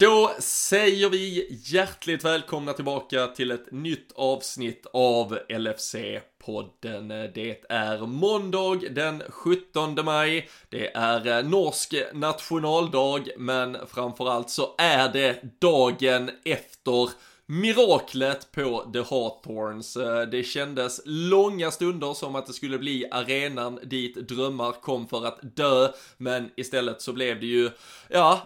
Då säger vi hjärtligt välkomna tillbaka till ett nytt avsnitt av LFC-podden. Det är måndag den 17 maj. Det är norsk nationaldag, men framförallt så är det dagen efter miraklet på The Hawthorns. Det kändes långa stunder som att det skulle bli arenan dit drömmar kom för att dö, men istället så blev det ju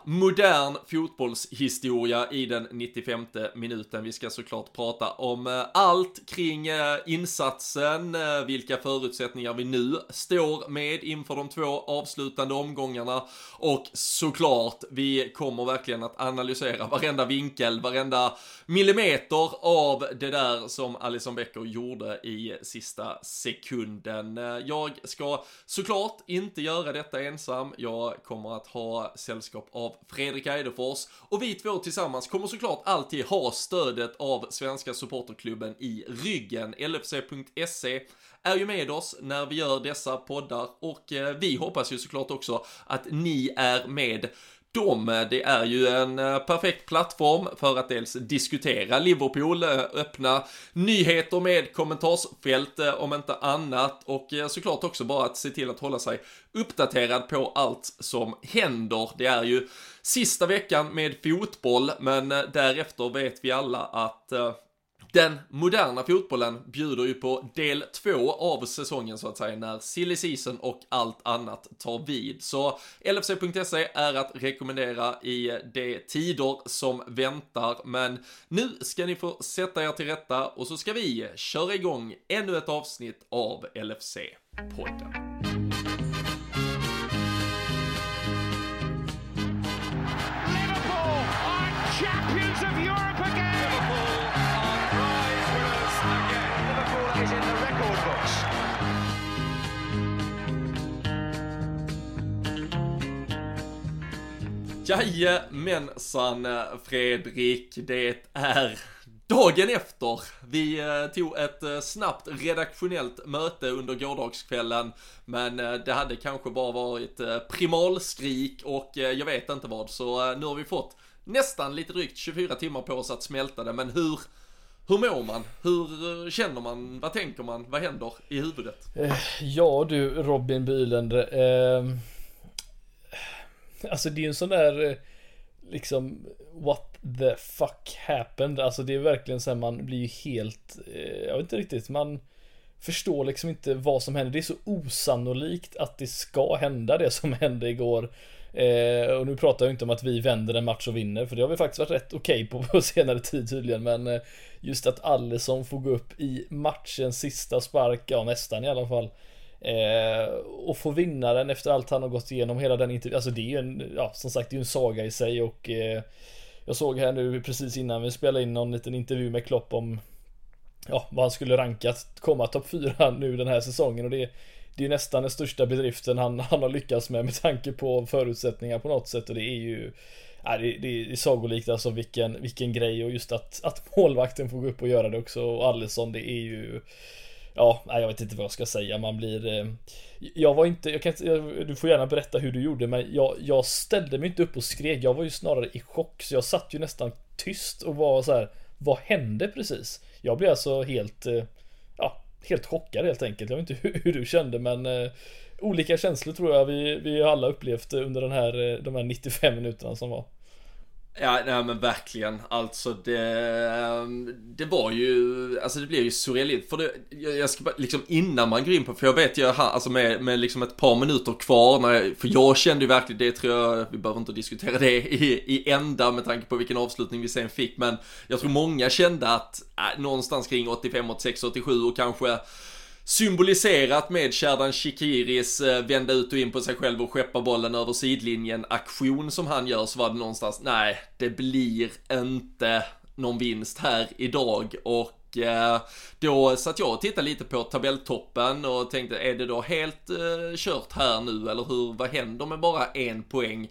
modern fotbollshistoria i den 95:e minuten. Vi ska såklart prata om allt kring insatsen, vilka förutsättningar vi nu står med inför de två avslutande omgångarna, och såklart vi kommer verkligen att analysera varenda vinkel, varenda millimeter av det där som Alisson Becker gjorde i sista sekunden. Jag ska såklart inte göra detta ensam. Jag kommer att ha sällskap av Fredrik Eidefors, och vi två tillsammans kommer såklart alltid ha stödet av Svenska supporterklubben i ryggen. LFC.se är ju med oss när vi gör dessa poddar, och vi hoppas ju såklart också att ni är med. Det är ju en perfekt plattform för att dels diskutera Liverpool, öppna nyheter med kommentarsfält om inte annat, och såklart också bara att se till att hålla sig uppdaterad på allt som händer. Det är ju sista veckan med fotboll, men därefter vet vi alla att den moderna fotbollen bjuder ju på del 2 av säsongen, så att säga, när silly season och allt annat tar vid. Så LFC.se är att rekommendera i de tider som väntar, men nu ska ni få sätta er till rätta, och så ska vi köra igång ännu ett avsnitt av LFC-podden. Jajamensan Fredrik, det är dagen efter. Vi tog ett snabbt redaktionellt möte under gårdagskvällen, men det hade kanske bara varit primalskrik och jag vet inte vad. Så nu har vi fått nästan lite drygt 24 timmar på oss att smälta det. Men hur mår man? Hur känner man? Vad tänker man? Vad händer i huvudet? Ja du Robin Bylund, alltså det är en sån där liksom what the fuck happened. Alltså det är verkligen så här, man blir ju helt, jag vet inte riktigt, man förstår liksom inte vad som händer. Det är så osannolikt att det ska hända det som hände igår. Och nu pratar jag inte om att vi vänder en match och vinner, för det har vi faktiskt varit rätt okej på senare tid tydligen. Men just att Alisson får gå upp i matchens sista spark, ja nästan i alla fall, och få vinna den efter allt han har gått igenom, hela den intervjun. Alltså det är ju en, ja, som sagt, det är en saga i sig. Och jag såg här nu precis innan vi spelade in någon liten intervju med Klopp om vad han skulle ranka, komma topp 4 nu den här säsongen. Och det är nästan den största bedriften han har lyckats med tanke på förutsättningar på något sätt. Och det är ju det är sagolikt, alltså vilken grej. Och just att målvakten får gå upp och göra det också, och Alisson, det är ju, ja, jag vet inte vad jag ska säga. Man blir, jag var inte, jag kan, du får gärna berätta hur du gjorde, men jag ställde mig inte upp och skrek. Jag var ju snarare i chock, så jag satt ju nästan tyst och var så här, vad hände precis? Jag blev alltså helt chockad helt enkelt. Jag vet inte hur du kände, men olika känslor tror jag vi alla upplevt under de här 95 minuterna som var. Ja, nej men verkligen. Alltså det var ju, alltså det blev ju surrealigt. För det, jag ska bara, liksom innan man går in på, för jag vet ju, alltså med liksom ett par minuter kvar för jag kände ju verkligen, det tror jag vi behöver inte diskutera det i ända med tanke på vilken avslutning vi sen fick, men jag tror många kände att någonstans kring 85, 86, 87, och kanske symboliserat med Xherdan Shakiris vända ut och in på sig själv och skeppa bollen över sidlinjen aktion som han gör, så var det någonstans, nej, det blir inte någon vinst här idag. Och då satt jag och tittade lite på tabelltoppen och tänkte, är det då helt kört här nu, eller hur, vad händer med bara en poäng?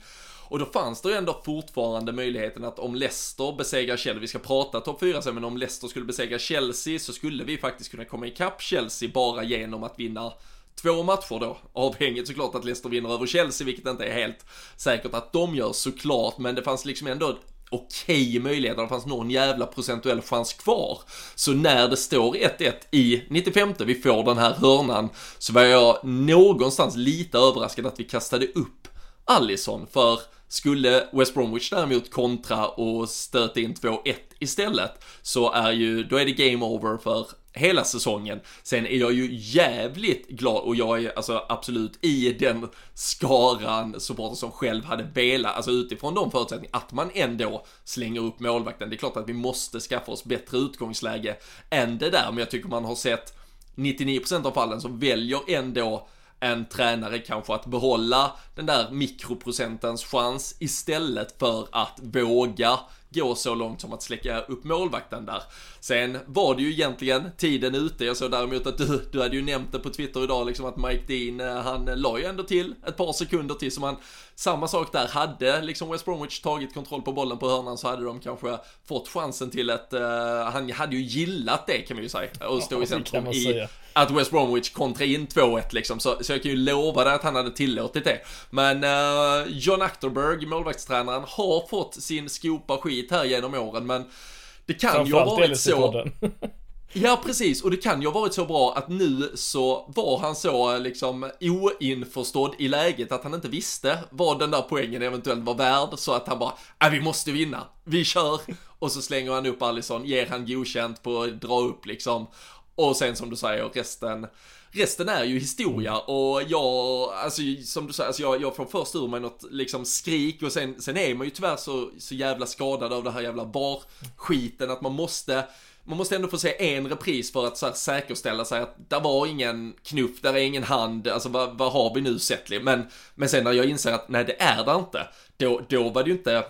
Och då fanns det ju ändå fortfarande möjligheten att om Leicester besegrar Chelsea, vi ska prata topp 4 sen, men om Leicester skulle besegra Chelsea så skulle vi faktiskt kunna komma ikapp Chelsea bara genom att vinna 2 matcher då, avhängigt såklart att Leicester vinner över Chelsea, vilket inte är helt säkert att de gör såklart, men det fanns liksom ändå okej möjlighet, det fanns någon jävla procentuell chans kvar. Så när det står 1-1 i 95, vi får den här hörnan, så var jag någonstans lite överraskad att vi kastade upp Alisson, för skulle West Bromwich däremot kontra och stöta in 2-1 istället, så är ju, då är det game over för hela säsongen. Sen är jag ju jävligt glad, och jag är alltså absolut i den skaran supporter som själv hade velat, alltså utifrån de förutsättningarna, att man ändå slänger upp målvakten. Det är klart att vi måste skaffa oss bättre utgångsläge än det där, men jag tycker man har sett 99% av fallen så väljer ändå en tränare kanske att behålla den där mikroprocentens chans istället för att våga gå så långt som att släcka upp målvakten där. Sen var det ju egentligen tiden ute. Jag såg däremot att du hade ju nämnt det på Twitter idag, liksom att Mike Dean, han la ju ändå till ett par sekunder till, som han, samma sak där, hade liksom West Bromwich tagit kontroll på bollen på hörnan så hade de kanske fått chansen till ett, han hade ju gillat det kan man ju säga, och stå i centrum i att West Bromwich kontra in 2-1 liksom, så jag kan ju lova det att han hade tillåtit det. Men John Achterberg, målvaktstränaren, har fått sin skopa skit här genom åren, men det kan ju ha varit så. Ja, precis, och det kan ju ha varit så bra att nu så var han så liksom oinförstådd i läget att han inte visste vad den där poängen eventuellt var värd, så att han bara, vi måste vinna, vi kör, och så slänger han upp Alisson, ger han godkänt på att dra upp liksom, och sen som du säger, resten är ju historia. Och jag, alltså som du säger, alltså jag får först ur mig något liksom skrik, och sen är man ju tyvärr så jävla skadad av det här jävla VAR-skiten att man måste ändå få se en repris för att så här säkerställa sig att det var ingen knuff, där är ingen hand, alltså vad har vi nu sett? Men sen när jag inser att nej, det är det inte, då var det ju inte,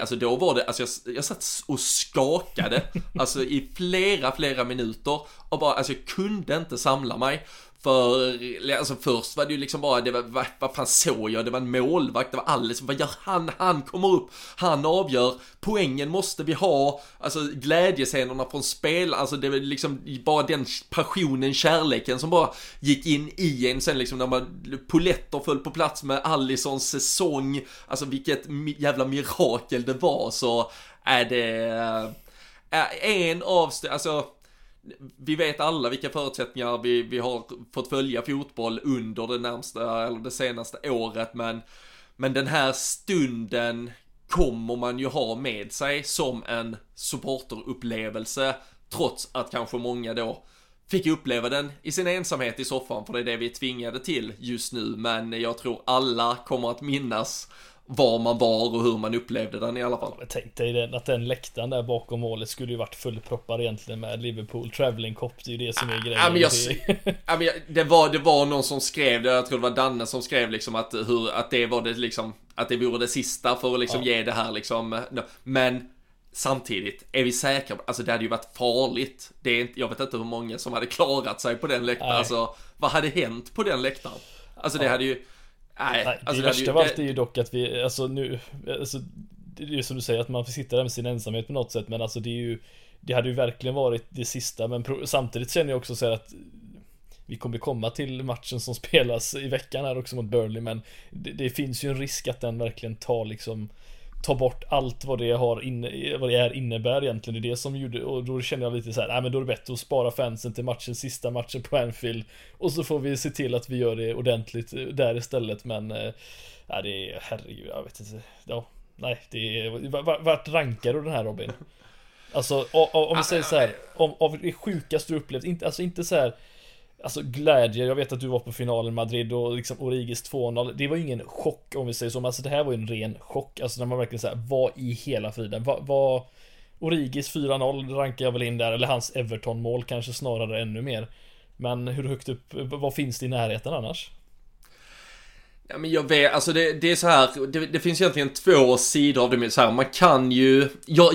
alltså då var det, alltså jag satt och skakade alltså i flera minuter och bara, alltså jag kunde inte samla mig. För alltså först var det ju liksom bara, det var, vad fan såg jag? Det var en målvakt, det var alldeles, vad gör han? Han kommer upp, han avgör, poängen måste vi ha. Alltså glädjescenerna från spel, alltså det var liksom bara den passionen, kärleken som bara gick in i en. Sen liksom när man, Poletter föll på plats med Alissons säsong, alltså vilket jävla mirakel det var. Så är det en av, alltså vi vet alla vilka förutsättningar vi har fått följa fotboll under det närmsta eller det senaste året, men den här stunden kommer man ju ha med sig som en supporterupplevelse, trots att kanske många då fick uppleva den i sin ensamhet i soffan, för det är det vi är tvingade till just nu. Men jag tror alla kommer att minnas var man var och hur man upplevde den i alla fall. Jag tänkte ju den, att den läktaren där bakom målet skulle ju varit fullproppad egentligen med Liverpool Traveling Cup, det är ju det som är grejen. Det var någon som skrev det, jag tror det var Danne som skrev liksom att det var det liksom, att det vore det sista för att liksom ge det här liksom, men samtidigt är vi säkra, alltså det hade ju varit farligt. Det är inte, jag vet inte hur många som hade klarat sig på den läktaren. Alltså vad hade hänt på den läktaren? Alltså det hade ju Nej, alltså det värsta av allt är ju dock att vi, alltså nu, alltså det är ju som du säger att man får sitta där med sin ensamhet på något sätt, men alltså det är ju, det hade ju verkligen varit det sista. Men samtidigt känner jag också så här att vi kommer komma till matchen som spelas i veckan här också mot Burnley, men det finns ju en risk att den verkligen tar liksom, ta bort allt vad det har vad det är innebär egentligen. Det är det som gjorde, och då känner jag lite så här, nej men då är det bättre att spara fansen till matchen, sista matchen på Anfield, och så får vi se till att vi gör det ordentligt där istället. Men nej, det är, herregud, jag vet inte. Ja, nej, det är, vart rankar du den här, Robin? Alltså om vi säger så här, om det sjukaste du upplevt, inte alltså inte så här, alltså glädje, jag vet att du var på finalen Madrid och liksom Origis 2-0, det var ju ingen chock om vi säger så, men alltså det här var ju en ren chock, alltså när man verkligen såhär, vad i hela friden, vad Origis 4-0 rankar jag väl in där, eller hans Everton-mål kanske snarare ännu mer, men hur högt upp, vad finns det i närheten annars? Ja, men jag vet, alltså det är så här, det finns egentligen två sidor av det så här, man kan ju,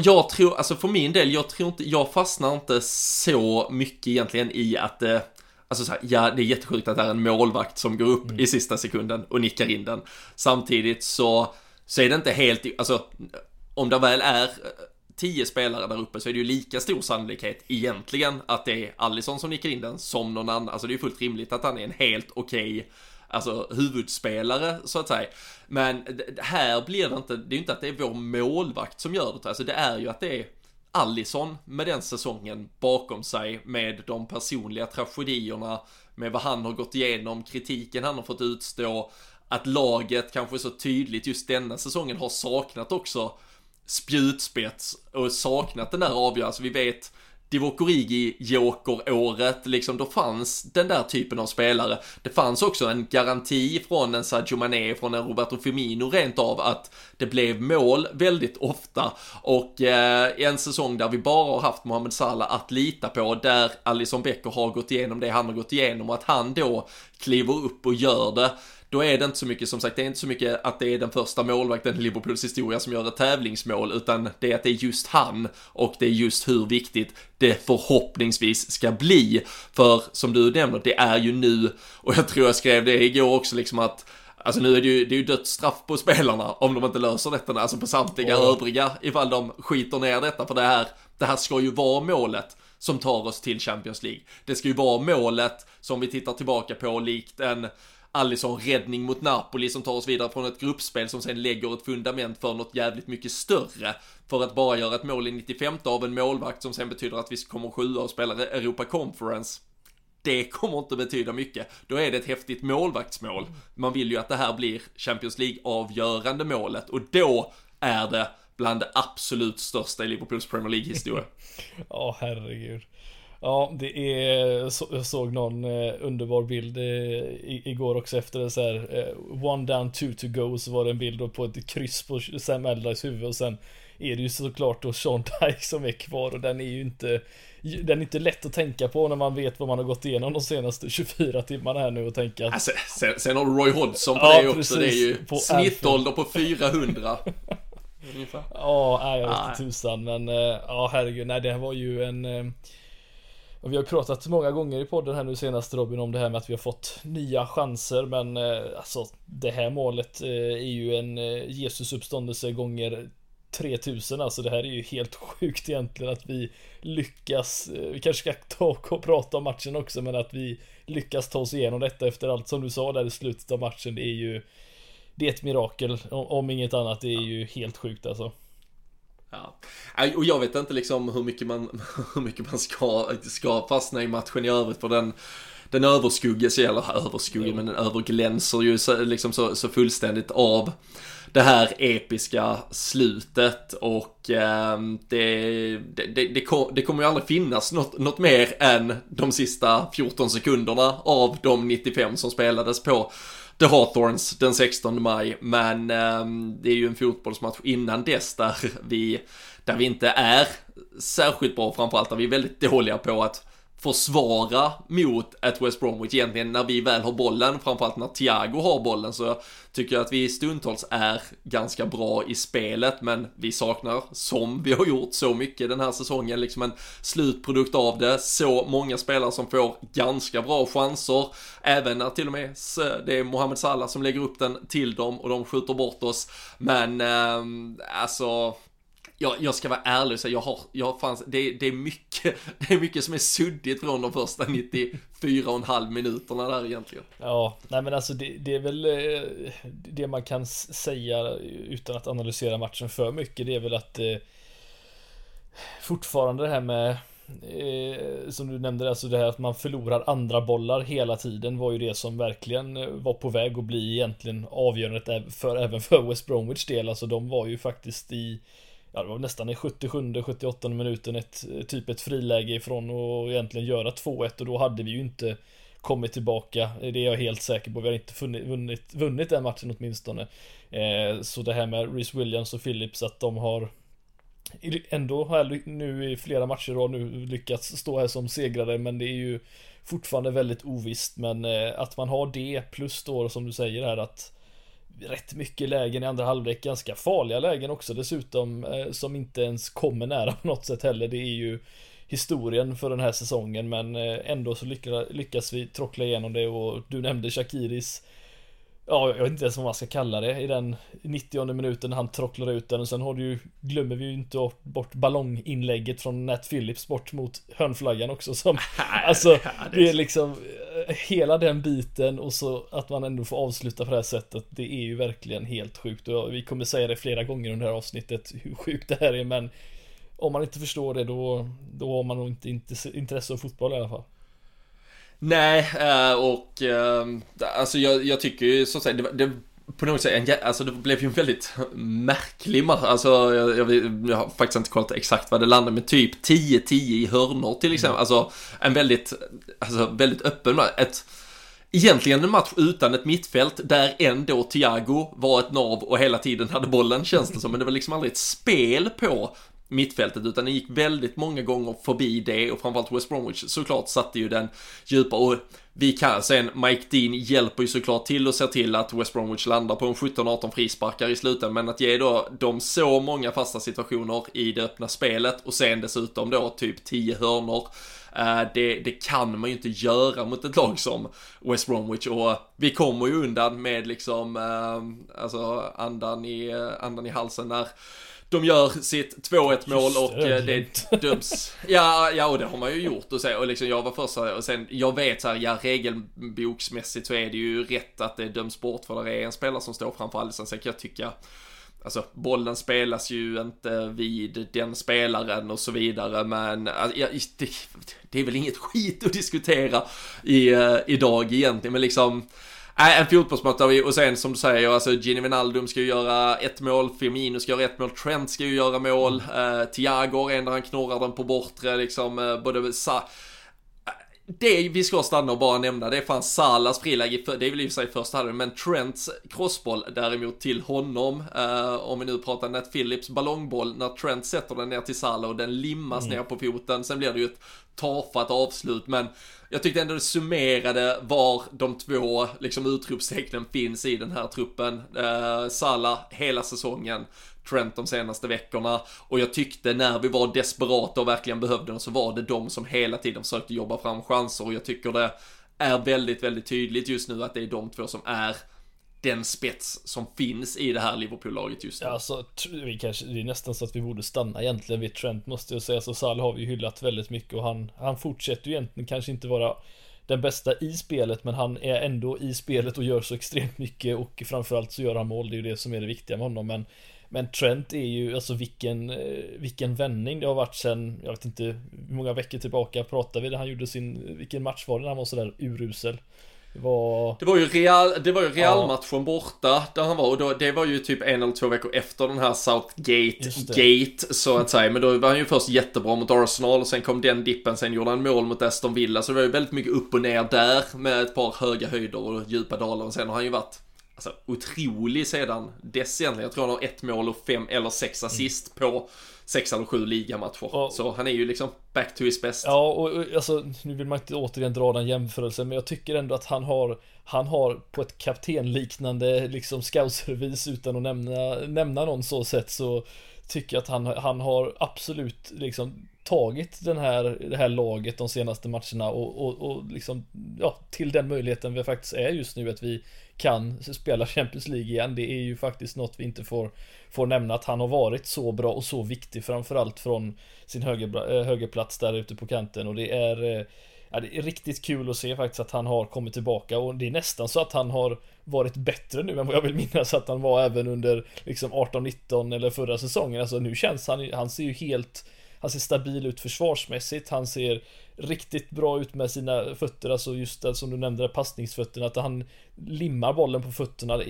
jag tror, alltså för min del, jag tror inte, jag fastnar inte så mycket egentligen i att alltså så här, ja, det är jättesjukt att det är en målvakt som går upp i sista sekunden och nickar in den. Samtidigt så är det inte helt, alltså om det väl är 10 spelare där uppe så är det ju lika stor sannolikhet egentligen att det är Alisson som nickar in den som någon annan. Alltså det är ju fullt rimligt att han är en helt okej alltså huvudspelare så att säga. Men här blir det inte, det är ju inte att det är vår målvakt som gör det, alltså det är ju att det är Alisson med den säsongen bakom sig, med de personliga tragedierna, med vad han har gått igenom, kritiken han har fått utstå, att laget kanske så tydligt just denna säsongen har saknat också spjutspets och saknat den där avgörelsen. Alltså vi vet Divock Origi jokeråret, liksom då fanns den där typen av spelare. Det fanns också en garanti från en Sadio Mané, från en Roberto Firmino rent av, att det blev mål väldigt ofta. Och en säsong där vi bara har haft Mohamed Salah att lita på, där Alisson Becker har gått igenom det han har gått igenom, och att han då kliver upp och gör det. Då är det inte så mycket, som sagt, det är inte så mycket att det är den första målvakten i Liverpools historia som gör ett tävlingsmål, utan det är att det är just han, och det är just hur viktigt det förhoppningsvis ska bli. För som du nämnde, det är ju nu, och jag tror jag skrev det igår också, liksom att alltså nu är det är ju dödsstraff på spelarna om de inte löser detta, alltså på samtliga övriga, ifall de skiter ner detta. För det här ska ju vara målet som tar oss till Champions League. Det ska ju vara målet som vi tittar tillbaka på likt en Alisson räddning mot Napoli som tar oss vidare från ett gruppspel som sen lägger ett fundament för något jävligt mycket större. För att bara göra ett mål i 95 av en målvakt som sen betyder att vi kommer 7 och spelar Europa Conference, det kommer inte betyda mycket. Då är det ett häftigt målvaktsmål. Man vill ju att det här blir Champions League-avgörande målet, och då är det bland det absolut största i Liverpools Premier League-historia. Ja, herregud. Ja, det är, jag såg någon underbar bild igår också efter det så här, one down, 2 to go, så var det en bild på ett kryss på Sam Allardyces huvud, och sen är det ju såklart då Sean Dyche som är kvar, och den är ju inte, den är inte lätt att tänka på när man vet vad man har gått igenom de senaste 24 timmarna här nu, och tänka att... Alltså, sen har Roy Hodgson på det också, precis, det är ju snittålder på 400. Ungefär. Ja, jag vet inte tusan, men ja, herregud, nej, det var ju en... Och vi har pratat många gånger i podden här nu senast, Robin, om det här med att vi har fått nya chanser, men alltså det här målet är ju en Jesus uppståndelse gånger 3000, alltså det här är ju helt sjukt egentligen att vi lyckas, vi kanske ska ta och prata om matchen också, men att vi lyckas ta oss igenom detta efter allt som du sa där i slutet av matchen, det är ju, det är ett mirakel om inget annat, det är ju helt sjukt alltså. Ja, och jag vet inte liksom hur mycket man ska fastna i matchen i övrigt, för den överskuggas, eller överskuggar, men den överglänser ju så, liksom så fullständigt av det här episka slutet. Och det kommer ju aldrig finnas något mer än de sista 14 sekunderna av de 95 som spelades på The Hawthorns den 16 maj, men det är ju en fotbollsmatch innan dess där vi inte är särskilt bra, framförallt där vi är väldigt dåliga på att försvara mot ett West Bromwich egentligen när vi väl har bollen, framförallt när Thiago har bollen, så tycker jag att vi stundtals är ganska bra i spelet, men vi saknar, som vi har gjort så mycket den här säsongen, liksom en slutprodukt av det, så många spelare som får ganska bra chanser, även när till och med det är Mohamed Salah som lägger upp den till dem och de skjuter bort oss. Men alltså... Jag ska vara ärlig och säga, det är mycket som är suddigt från de första 94,5 minuterna där egentligen. Ja, nej men alltså det är väl det man kan säga utan att analysera matchen för mycket, det är väl att fortfarande det här med som du nämnde, alltså det här att man förlorar andra bollar hela tiden var ju det som verkligen var på väg att bli egentligen avgörande för, även för West Bromwich del, alltså de var ju faktiskt i, ja, det var nästan i 77-78 minuten ett friläge ifrån och egentligen göra 2-1, och då hade vi ju inte kommit tillbaka, det är jag helt säker på, vi har inte vunnit den matchen åtminstone. Så det här med Rhys Williams och Phillips, att de har ändå här nu i flera matcher har nu lyckats stå här som segrare, men det är ju fortfarande väldigt ovisst, men att man har det plus då som du säger här att rätt mycket lägen i andra halvlek, ganska farliga lägen också dessutom, som inte ens kommer nära på något sätt heller, det är ju historien för den här säsongen, men ändå så lyckas vi trockla igenom det. Och du nämnde Shakiris, ja, jag vet inte ens vad man ska kalla det, i den 90:e minuten han trocklar ut den, och sen har du ju, glömmer vi ju inte bort ballonginlägget från Nat Phillips bort mot hörnflaggan också, som alltså det är liksom hela den biten och så att man ändå får avsluta på det här sättet, det är ju verkligen helt sjukt. Och vi kommer säga det flera gånger under det här avsnittet hur sjukt det här är, men om man inte förstår det då har man nog inte intresse av fotboll i alla fall. Nej, och alltså jag tycker ju så att säga det på något sätt, alltså det blev ju en väldigt märklig match. Alltså jag har faktiskt inte kollat exakt vad det landade, med typ 10-10 i hörnor till exempel. Alltså en väldigt öppen match. Egentligen en match utan ett mittfält där ändå Thiago var ett nav och hela tiden hade bollen, känns det som. Men det var liksom aldrig ett spel på mittfältet, utan det gick väldigt många gånger förbi det, och framförallt West Bromwich såklart satte ju den djupa, och vi kan sen, Mike Dean hjälper ju såklart till och ser till att West Bromwich landar på en 17-18 frisparkar i slutet, men att ge då de så många fasta situationer i det öppna spelet och sen dessutom då typ 10 hörnor, det kan man ju inte göra mot ett lag som West Bromwich, och vi kommer ju undan med liksom alltså andan i halsen när de gör sitt 2-1-mål och det döms. Ja, och det har man ju gjort. Och liksom jag var först och sen, jag vet så här, regelboksmässigt så är det ju rätt att det döms bort för det är en spelare som står framför Alisson. Så jag tycker, alltså bollen spelas ju inte vid den spelaren och så vidare. Men alltså, det är väl inget skit att diskutera idag egentligen. Men liksom... en fotbollsmatch, och sen som du säger, alltså Gini Wijnaldum ska ju göra ett mål, Firmino ska göra ett mål, Trent ska ju göra mål, Thiago ändå, han knorrar den på bortre liksom, både det vi ska stanna och bara nämna, det är fan Salas friläge, det är väl i sig första halvlek, men Trents crossboll däremot till honom, om vi nu pratar Nat Phillips ballongboll, när Trent sätter den ner till Salah och den limmas ner på foten, sen blir det ju ett tafatt avslut, men jag tyckte ändå det summerade var de två liksom utropstecknen finns i den här truppen. Salah hela säsongen, Trent de senaste veckorna, och jag tyckte när vi var desperata och verkligen behövde dem så var det de som hela tiden försökte jobba fram chanser, och jag tycker det är väldigt, väldigt tydligt just nu att det är de två som är den spets som finns i det här Liverpool-laget just nu. Alltså, det är nästan så att vi borde stanna egentligen vid Trent, måste jag säga. Så Salah har vi hyllat väldigt mycket, och han fortsätter ju egentligen kanske inte vara den bästa i spelet, men han är ändå i spelet och gör så extremt mycket, och framförallt så gör han mål, det är ju det som är det viktiga med honom. Men Trent är ju, alltså vilken vändning det har varit sen, jag vet inte hur många veckor tillbaka pratade vi det, han gjorde sin, vilken match var det när han var sådär urusel? Det var ju Real matchen borta där han var, och då, det var ju typ 1 eller 2 veckor efter den här Southgate så att säga, men då var han ju först jättebra mot Arsenal och sen kom den dippen, sen gjorde han mål mot Aston Villa, så det var ju väldigt mycket upp och ner där med ett par höga höjder och djupa dalar, och sen har han ju varit alltså otrolig sedan dess egentligen. Jag tror han har 1 mål och 5 eller 6 assist på 6 eller 7 ligamatcher. Ja. Så han är ju liksom back to his best. Ja, och alltså, nu vill man inte återigen dra den jämförelsen, men jag tycker ändå att han har på ett kaptenliknande liksom scouservis, utan att nämna någon så sätt, så tycker jag att han har absolut liksom tagit det här laget de senaste matcherna och liksom, ja, till den möjligheten vi faktiskt är just nu, att vi kan spela Champions League igen. Det är ju faktiskt något vi inte får nämna, att han har varit så bra och så viktig, framförallt från sin högerplats där ute på kanten, och det är riktigt kul att se faktiskt att han har kommit tillbaka, och det är nästan så att han har varit bättre nu än vad jag vill minnas att han var även under liksom 18-19 eller förra säsongen. Alltså nu känns han ser ju helt, han ser stabil ut försvarsmässigt, han ser riktigt bra ut med sina fötter, alltså just det som du nämnde, passningsfötterna, att han limmar bollen på fötterna,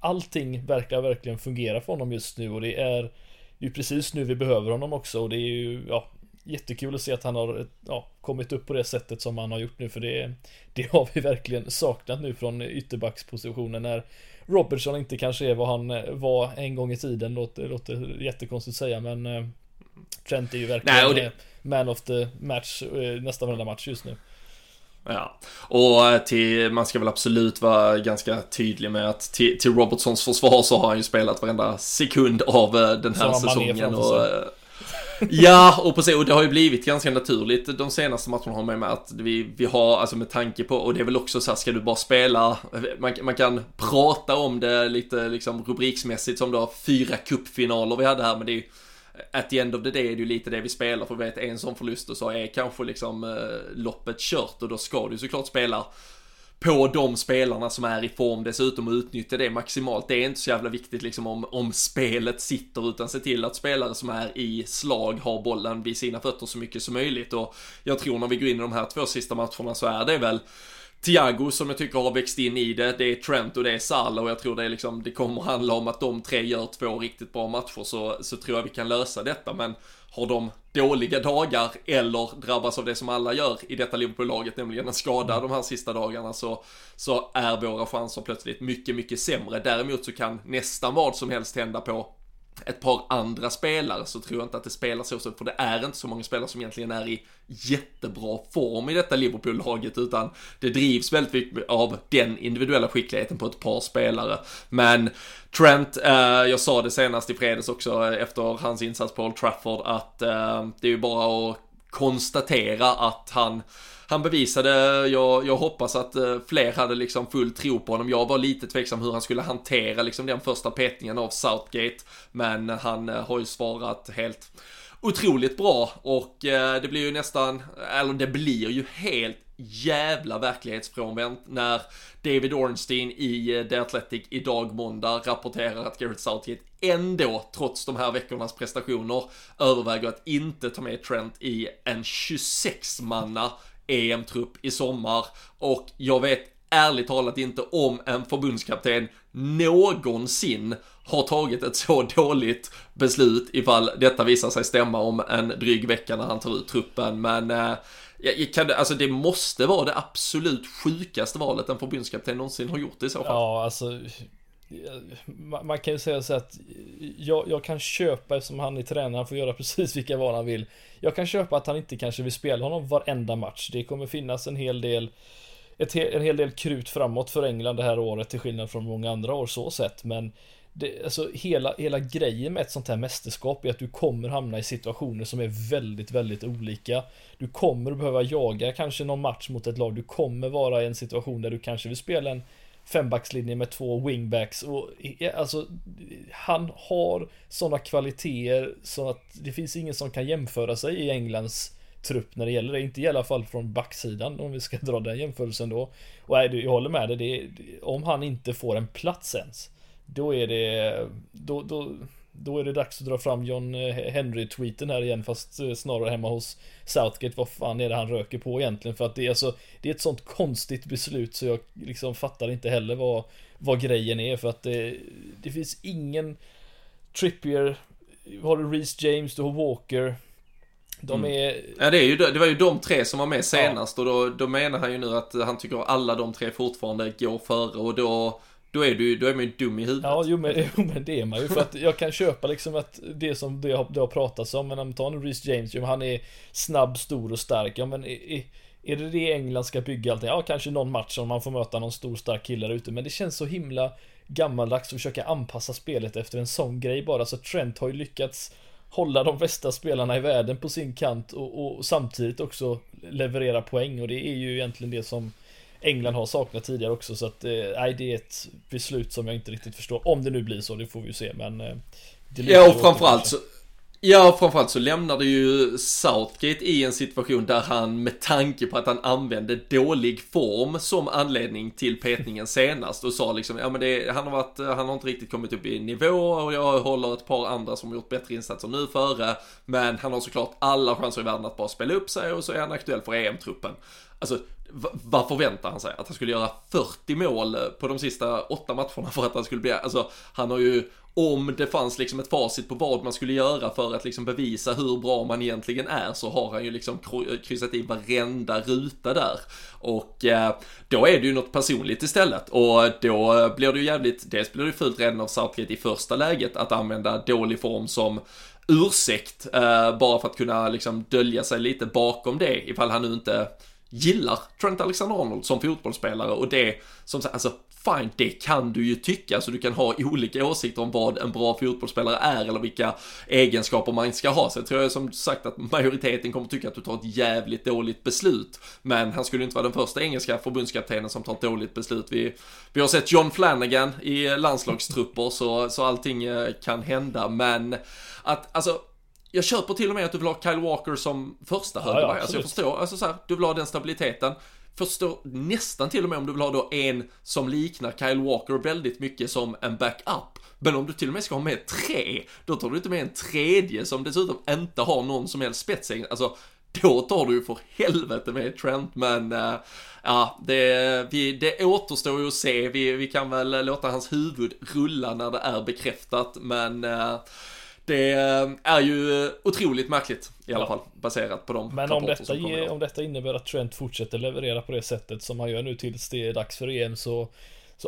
allting verkar verkligen fungera för honom just nu, och det är ju precis nu vi behöver honom också, och det är ju, ja, jättekul att se att han har, ja, kommit upp på det sättet som han har gjort nu, för det har vi verkligen saknat nu från ytterbackspositionen, när Robertson inte kanske är vad han var en gång i tiden, låter jättekonstigt säga, men Trent är ju verkligen man of the match nästan varenda match just nu. Ja, och man ska väl absolut vara ganska tydlig med att till Robertsons försvar så har han ju spelat varenda sekund av den här säsongen, och ja, och precis, och det har ju blivit ganska naturligt de senaste matcherna, har man med att vi har, alltså med tanke på, och det är väl också så här, ska du bara spela, man kan prata om det lite liksom rubriksmässigt som då 4 cupfinaler vi hade här, men det är ju at the end of the day är det ju lite det vi spelar, för vi vet en sån förlust och så är kanske liksom loppet kört, och då ska du såklart spela på de spelarna som är i form dessutom och utnyttja det maximalt. Det är inte så jävla viktigt liksom om spelet sitter, utan se till att spelare som är i slag har bollen vid sina fötter så mycket som möjligt. Och jag tror när vi går in i de här två sista matcherna så är det väl Thiago som jag tycker har växt in i det. Det är Trent och det är Salah, och jag tror det är liksom, det kommer handla om att de tre gör två riktigt bra matcher, så tror jag vi kan lösa detta. Men har de dåliga dagar eller drabbas av det som alla gör i detta Liverpool-laget, nämligen en skada de här sista dagarna, så är våra chanser plötsligt mycket, mycket sämre. Däremot så kan nästan vad som helst hända på ett par andra spelare, så tror jag inte att det spelar så, för det är inte så många spelare som egentligen är i jättebra form i detta Liverpool-laget, utan det drivs väldigt mycket av den individuella skickligheten på ett par spelare. Men Trent, jag sa det senast i fredags också efter hans insats på Old Trafford, att det är ju bara att konstatera att han bevisade, jag hoppas att fler hade liksom full tro på honom. Jag var lite tveksam hur han skulle hantera liksom den första petningen av Southgate, men han har ju svarat helt otroligt bra, och det blir ju nästan, eller det blir ju helt jävla verklighetsfrånvänt när David Ornstein i The Athletic idag måndag rapporterar att Gareth Southgate ändå, trots de här veckornas prestationer, överväger att inte ta med Trent i en 26-manna EM-trupp i sommar. Och jag vet ärligt talat inte om en förbundskapten någonsin har tagit ett så dåligt beslut, ifall detta visar sig stämma om en dryg vecka när han tar ut truppen. Men alltså det måste vara det absolut sjukaste valet en förbundskapten någonsin har gjort i så fall. Ja, alltså man kan ju säga så att jag kan köpa, eftersom han är tränare, får göra precis vilka val han vill. Jag kan köpa att han inte kanske vill spela honom varenda match. Det kommer finnas en hel del krut framåt för England det här året, till skillnad från många andra år så sett. Men det, alltså hela grejen med ett sånt här mästerskap är att du kommer hamna i situationer som är väldigt, väldigt olika. Du kommer behöva jaga kanske någon match mot ett lag. Du kommer vara i en situation där du kanske vill spela en fembackslinje med två wingbacks, och alltså han har sådana kvaliteter så att det finns ingen som kan jämföra sig i Englands trupp när det gäller det, inte i alla fall från backsidan, om vi ska dra den jämförelsen då. Och jag håller med dig, om han inte får en plats ens, då är det dags att dra fram John Henry-tweeten här igen, fast snarare hemma hos Southgate. Vad fan är det han röker på egentligen? För att det är ett sånt konstigt beslut, så jag liksom fattar inte heller vad grejen är. För att det finns ingen Trippier, har du Reece James, du har Walker. Ja, det var ju de tre som var med senast, ja. Och då menar han ju nu att han tycker att alla de tre fortfarande går före, och då är man ju dum i huvudet. Ja, men det är man ju. För att jag kan köpa liksom att det har pratats om, men om tar nu Rhys James, han är snabb, stor och stark. Ja, men är det England ska bygga allting? Ja, kanske någon match om man får möta någon stor, stark kille där ute. Men det känns så himla gammaldags att försöka anpassa spelet efter en sån grej bara. Så Trent har ju lyckats hålla de bästa spelarna i världen på sin kant och samtidigt också leverera poäng. Och det är ju egentligen det som England har saknat tidigare också, så att det är ett beslut som jag inte riktigt förstår. Om det nu blir så, det får vi ju se, men framförallt så lämnar det ju Southgate i en situation där han, med tanke på att han använde dålig form som anledning till petningen senast, och sa liksom, han har inte riktigt kommit upp i nivå, och jag håller ett par andra som har gjort bättre insatser nu före, men han har såklart alla chanser i världen att bara spela upp sig, och så är han aktuell för EM-truppen. Alltså, vad förväntar han sig? Att han skulle göra 40 mål på de sista 8 matcherna för att han skulle bli... Alltså, han har ju... Om det fanns liksom ett facit på vad man skulle göra för att liksom bevisa hur bra man egentligen är, så har han ju liksom kryssat i varenda ruta där. Och då är det ju något personligt istället. Och då blir det ju jävligt... Dels blir det fult redan av Southgate i första läget att använda dålig form som ursäkt. Bara för att kunna liksom dölja sig lite bakom det, ifall han nu inte... gillar Trent Alexander-Arnold som fotbollsspelare. Och det som sagt, alltså fine, det kan du ju tycka, så alltså, du kan ha olika åsikter om vad en bra fotbollsspelare är eller vilka egenskaper man ska ha. Så jag tror som sagt att majoriteten kommer tycka att du tar ett jävligt dåligt beslut, men han skulle inte vara den första engelska förbundskaptenen som tar ett dåligt beslut. Vi har sett John Flanagan i landslagstrupper, så allting kan hända. Men att alltså, jag köper till och med att du vill ha Kyle Walker som första högerback. Ja, alltså jag förstår. Alltså så här, du vill ha den stabiliteten. förstår nästan till och med om du vill ha då en som liknar Kyle Walker väldigt mycket som en backup. Men om du till och med ska ha med tre, då tar du inte med en tredje som dessutom inte har någon som helst spetsäng. Alltså, då tar du ju för helvete med Trent. Men ja, det återstår ju att se. Vi kan väl låta hans huvud rulla när det är bekräftat. Men det är ju otroligt märkligt i alla fall, baserat på de. Men om detta innebär att Trent fortsätter leverera på det sättet som han gör nu tills det är dags för EM, så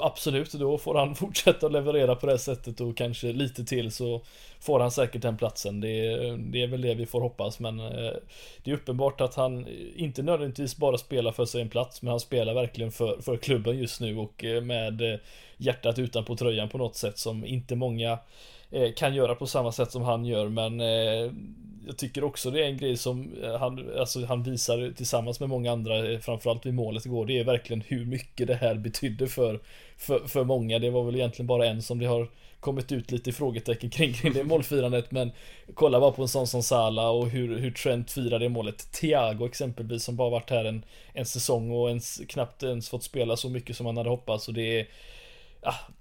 absolut, då får han fortsätta leverera på det sättet och kanske lite till, så får han säkert den platsen. Det är väl det vi får hoppas, men det är uppenbart att han inte nödvändigtvis bara spelar för sig en plats, men han spelar verkligen för klubben just nu och med hjärtat utanpå tröjan på något sätt som inte många kan göra på samma sätt som han gör. Men jag tycker också det är en grej som han visar tillsammans med många andra, framförallt vid målet igår. Det är verkligen hur mycket det här betydde för många. Det var väl egentligen bara en som det har kommit ut lite frågetecken kring det målfirandet, men kolla bara på en sån som Salah och hur Trent firar det målet. Thiago exempelvis, som bara varit här en säsong och knappt ens fått spela så mycket som han hade hoppats. Och det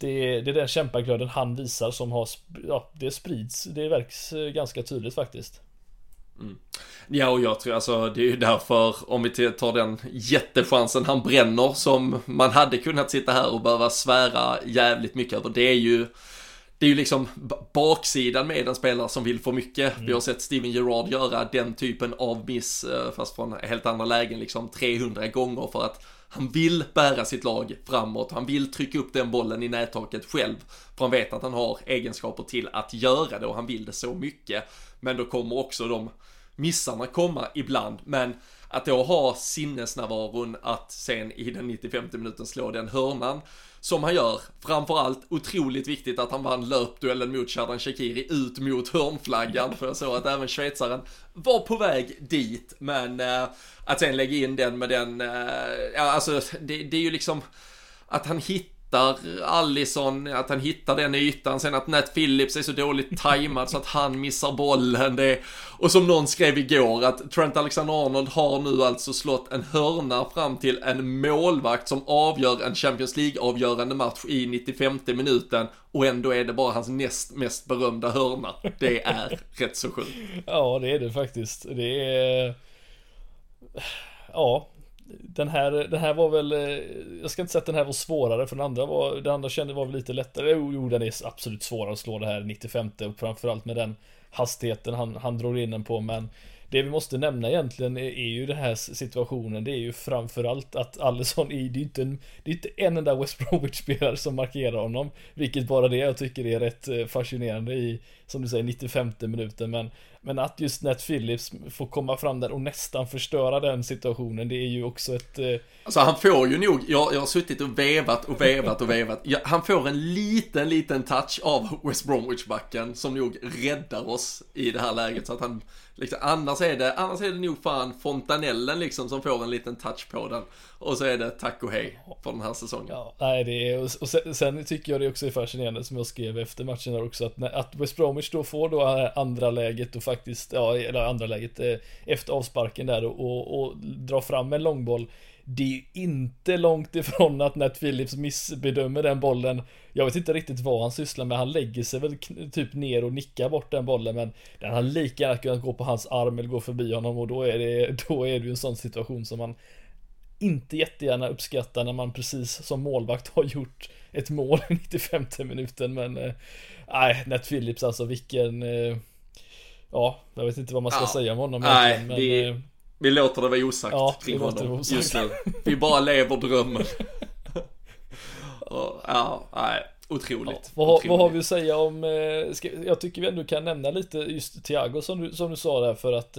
är den kämpaglöden han visar som har, det sprids, det verks ganska tydligt faktiskt. Mm. Ja, och jag tror alltså det är ju därför, om vi tar den jättechansen han bränner som man hade kunnat sitta här och behöva svära jävligt mycket över, det är ju liksom baksidan med en spelare som vill för mycket. Vi har sett Steven Gerrard göra den typen av miss, fast från helt andra lägen, liksom 300 gånger, för att han vill bära sitt lag framåt. Han vill trycka upp den bollen i nättaket själv, för han vet att han har egenskaper till att göra det och han vill det så mycket. Men då kommer också de missarna komma ibland. Men att då ha sinnesnärvaron att sen i den 95:e minuten slå den hörnan som han gör. Framförallt otroligt viktigt att han vann löpduellen mot Xherdan Shaqiri ut mot hörnflaggan, för jag såg att även schweizaren var på väg dit. Men att sen lägga in den med den, det är ju liksom att han hittar Alisson, att han hittar den ytan, sen att Nat Phillips är så dåligt tajmad så att han missar bollen. Och som någon skrev igår, att Trent Alexander-Arnold har nu alltså slått en hörna fram till en målvakt som avgör en Champions League-avgörande match i 95:e minuten, och ändå är det bara hans näst mest berömda hörna. Det är rätt så sjukt. Ja, det är det faktiskt. Det är... Ja, den här var väl, jag ska inte säga att den här var svårare, för den andra kände var väl lite lättare. Jo, den är absolut svårare att slå det här 95:e, och framförallt med den hastigheten han drog in den på. Men det vi måste nämna egentligen är ju den här situationen. Det är ju framförallt att Alisson det är inte en enda West Bromwich-spelare som markerar honom, vilket bara det jag tycker är rätt fascinerande i, som du säger, 95:e minuten. Men att just Nat Phillips får komma fram där och nästan förstöra den situationen, det är ju också ett... Alltså han får ju nog, jag har suttit och vevat. Han får en liten touch av West Bromwich-backen som nog räddar oss i det här läget, så att han liksom, annars är det nog fan Fontanellen liksom som får en liten touch på den, och så är det tack och hej för den här säsongen. Ja, nej, det är, och sen tycker jag det också är fascinerande, som jag skrev efter matchen där också, att West Bromwich då får då andra läget och faktiskt, eller andra läget efter avsparken där, och dra fram en långboll. Det är inte långt ifrån att Nat Phillips missbedömer den bollen. Jag vet inte riktigt vad han sysslar med. Han lägger sig väl typ ner och nickar bort den bollen, men den har lika gärna kunnat gå på hans arm eller gå förbi honom, och då är det ju en sån situation som man inte jättegärna uppskattar när man precis som målvakt har gjort ett mål i 95:e minuten. Men Nat Phillips, alltså vilken... jag vet inte vad man ska säga om honom. Men... Vi låter det vara osagt kring honom just nu. Vi bara lever drömmen. Otroligt. Vad har vi att säga om... jag tycker vi ändå kan nämna lite just Thiago som du sa där, för att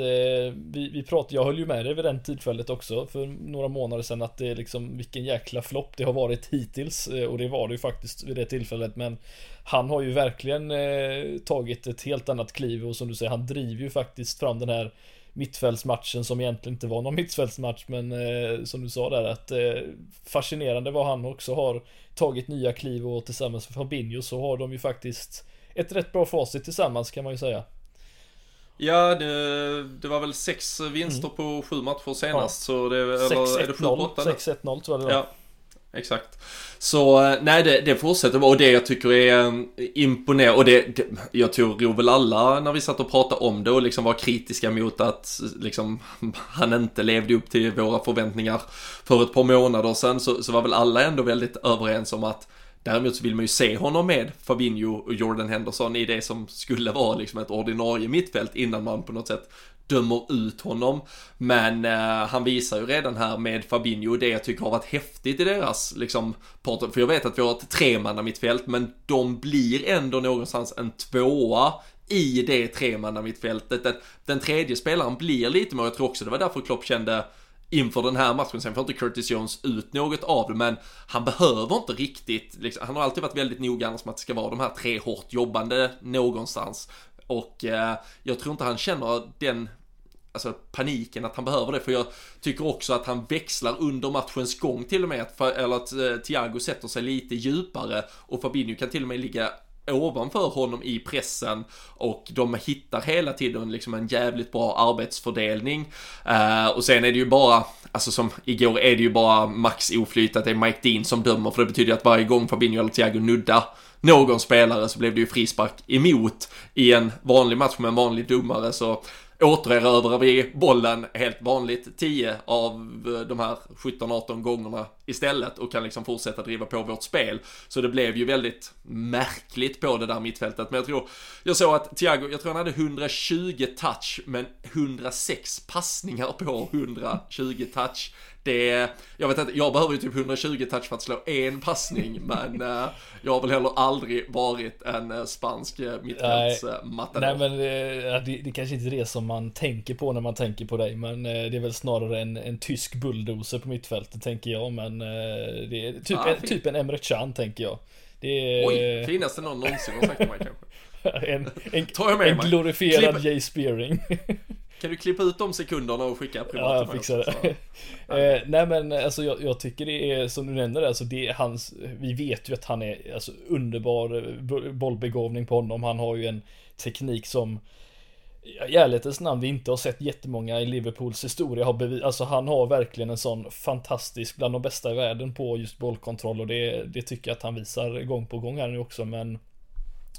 vi pratade, jag höll ju med dig vid den tillfället också för några månader sedan, att det är liksom vilken jäkla flopp det har varit hittills, och det var det ju faktiskt vid det tillfället, men han har ju verkligen tagit ett helt annat kliv, och som du säger, han driver ju faktiskt fram den här mittfältsmatchen som egentligen inte var någon mittfältsmatch, men som du sa där, att fascinerande vad han också har tagit nya kliv, och tillsammans med Fabinho så har de ju faktiskt ett rätt bra facit tillsammans, kan man ju säga. Ja, det var väl 6 vinster på 7 matcher senast, så det är det 7-8. 6-1-0 tror jag det var. Ja. Exakt. Så nej, det fortsätter vara, och det jag tycker är imponerande, och det jag tror väl alla när vi satt och pratade om det och liksom var kritiska mot att liksom han inte levde upp till våra förväntningar för ett par månader sedan, så var väl alla ändå väldigt överens om att däremot så vill man ju se honom med Fabinho och Jordan Henderson i det som skulle vara liksom ett ordinarie mittfält innan man på något sätt dömer ut honom. Men han visar ju redan här med Fabinho det jag tycker har varit häftigt i deras liksom, part. För jag vet att vi har ett 3-manna mittfält, men de blir ändå någonstans en 2:a i det 3-manna mittfältet. Den tredje spelaren blir lite mer, jag tror också det var därför Klopp kände inför den här matchen, sen får inte Curtis Jones ut något av det, men han behöver inte riktigt, liksom, han har alltid varit väldigt noga annars med att det ska vara de här 3 hårt jobbande någonstans, och jag tror inte han känner den alltså paniken att han behöver det, för jag tycker också att han växlar under matchens gång till och med, att Thiago sätter sig lite djupare och Fabinho kan till och med ligga ovanför honom i pressen, och de hittar hela tiden liksom en jävligt bra arbetsfördelning. Och sen är det ju bara, alltså som igår är det ju bara max oflyt att det är Mike Dean som dömer, för det betyder att varje gång Fabinho eller Thiago nudda någon spelare så blev det ju frispark emot. I en vanlig match med en vanlig domare så återerövrar vi bollen helt vanligt 10 av de här 17-18 gångerna istället och kan liksom fortsätta driva på vårt spel. Så det blev ju väldigt märkligt på det där mittfältet. Men jag såg att Thiago, jag tror han hade 120 touch men 106 passningar på 120 touch. Jag vet inte, jag behöver ju typ 120 touch för att slå en passning, men jag har väl heller aldrig varit en spansk mittfältsmatta. Nej, men det kanske inte är det som man tänker på när man tänker på dig, men det är väl snarare en tysk bulldozer på mittfältet tänker jag, men det är typ en Emre Can tänker jag. Det är, oj, finaste någon någonsin har sagt till mig kanske. En glorifierad Jay Spearing. Kan du klippa ut de sekunderna och skicka privat? Ja, jag fixar det. Nej, men alltså, jag tycker det är, som du nämnde, alltså, det är hans, vi vet ju att han är alltså, underbar bollbegåvning på honom. Han har ju en teknik som i ärlighetens namn vi inte har sett jättemånga i Liverpools historia har alltså, han har verkligen en sån fantastisk, bland de bästa i världen på just bollkontroll, och det tycker jag att han visar gång på gång här nu också, men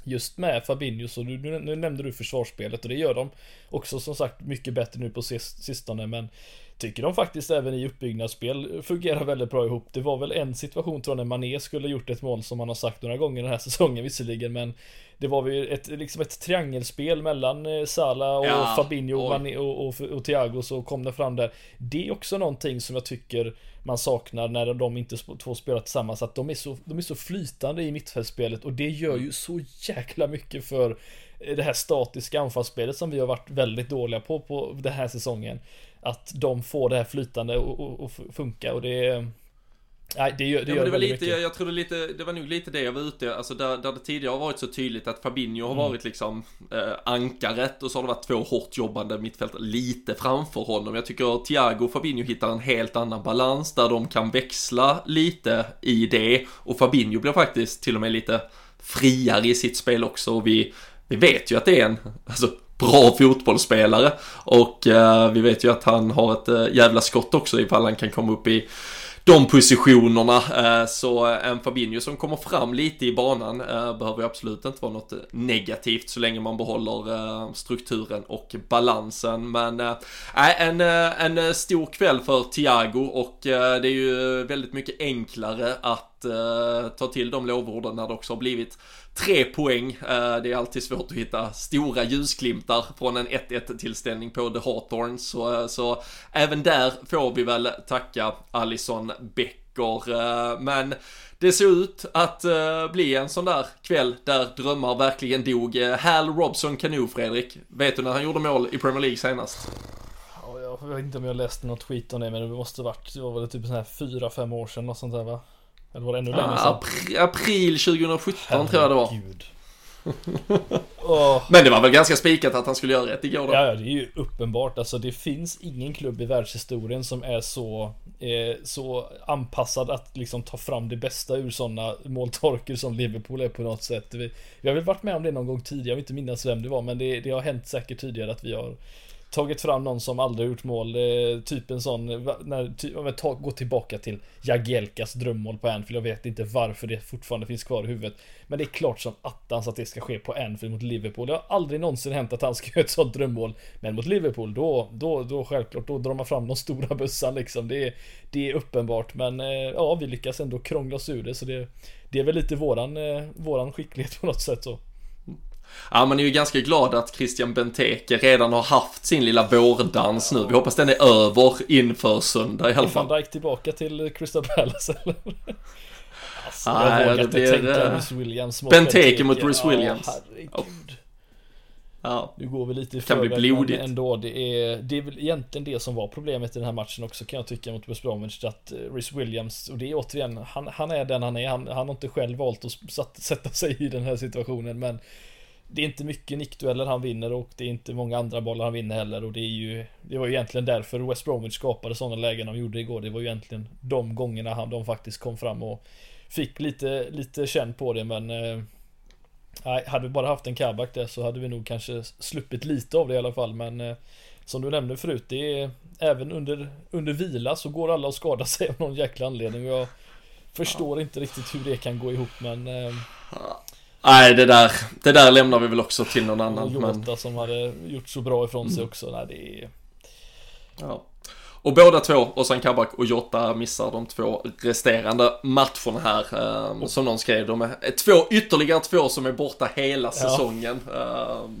just med Fabinho, så nu nämnde du försvarsspelet, och det gör de också som sagt mycket bättre nu på sistone, men tycker de faktiskt även i uppbyggnadsspel fungerar väldigt bra ihop. Det var väl en situation tror jag när Mané skulle gjort ett mål som han har sagt några gånger den här säsongen visserligen, men det var väl ett triangelspel mellan Salah och Fabinho och Mané och Thiago, så kom det fram där. Det är också någonting som jag tycker man saknar när de inte två spelar tillsammans, att de är så flytande i mittfältspelet, och det gör ju så jäkla mycket för det här statiska anfallsspelet som vi har varit väldigt dåliga på den här säsongen, att de får det här flytande och funka, och det det var lite, jag tror det var nog lite det jag var ute, alltså där det tidigare har varit så tydligt att Fabinho har varit liksom ankaret, och så har det varit två hårt jobbande mittfält lite framför honom. Jag tycker att Thiago och Fabinho hittar en helt annan balans där de kan växla lite i det, och Fabinho blir faktiskt till och med lite friare i sitt spel också, och vi vet ju att det är en bra fotbollsspelare, och vi vet ju att han har ett jävla skott också ifall han kan komma upp i de positionerna, så en Fabinho som kommer fram lite i banan behöver absolut inte vara något negativt så länge man behåller strukturen och balansen. Men en stor kväll för Thiago, och det är ju väldigt mycket enklare att ta till de lovorden när det också har blivit 3 poäng. Det är alltid svårt att hitta stora ljusglimtar från en 1-1-tillställning på The Hawthorns. Så även där får vi väl tacka Alisson Becker. Men det ser ut att bli en sån där kväll där drömmar verkligen dog. Hal Robson Kanu, Fredrik. Vet du när han gjorde mål i Premier League senast? Jag vet inte om jag läste något skit om det, men det måste varit, det var väl typ sån här 4-5 år sedan och sånt där va? Eller var det ännu längre sedan? April 2017 tror jag det var. Gud. Men det var väl ganska spikat att han skulle göra rätt igår då? Ja, det är ju uppenbart. Alltså, det finns ingen klubb i världshistorien som är så så anpassad att liksom ta fram det bästa ur sådana måltorker som Liverpool är på något sätt. Vi har väl varit med om det någon gång tidigare, jag vill inte minnas vem det var, men det har hänt säkert tidigare att vi har tagit fram någon som aldrig gjort mål, typ en sån, gå tillbaka till Jagielkas drömmål på Anfield. Jag vet inte varför det fortfarande finns kvar i huvudet, men det är klart som attans att det ska ske på Anfield mot Liverpool. Det har aldrig någonsin hänt att han ska göra ett sånt drömmål, men mot Liverpool, då självklart, då drar man fram de stora bussarna liksom. Det är uppenbart, men ja, vi lyckas ändå krångla oss ur det, så det är väl lite våran skicklighet på något sätt så. Ja, man är ju ganska glad att Christian Benteke redan har haft sin lilla vårdans nu. Vi hoppas den är över inför söndag i alla fall. Van Dijk tillbaka till Crystal Palace eller? Alltså, jag vågar inte tänka Rhys Williams mot Benteke mot Rhys Williams. Ja. Nu går vi lite i förväg ändå. Det är väl egentligen det som var problemet i den här matchen också, kan jag tycka, mot West Bromwich, att Rhys Williams, och det är återigen, han är den han är. Han har inte själv valt att sätta sig i den här situationen, men det är inte mycket nickdueller han vinner, och det är inte många andra bollar han vinner heller, och det var ju egentligen därför West Bromwich skapade sådana lägen de gjorde igår. Det var ju egentligen de gångerna de faktiskt kom fram och fick lite känn på det, men hade vi bara haft en Kabak där så hade vi nog kanske sluppit lite av det i alla fall, men som du nämnde förut, det är även under vila så går alla och skadar sig av någon jäkla anledning. Jag förstår inte riktigt hur det kan gå ihop, men nej, det där lämnar vi väl också till någon annan. Jota som hade gjort så bra ifrån sig också. Nej, det är... ja. Och båda två, Ozan Kabak och Jota, missar de två resterande matcherna här. Som någon skrev, de är ytterligare två som är borta hela säsongen.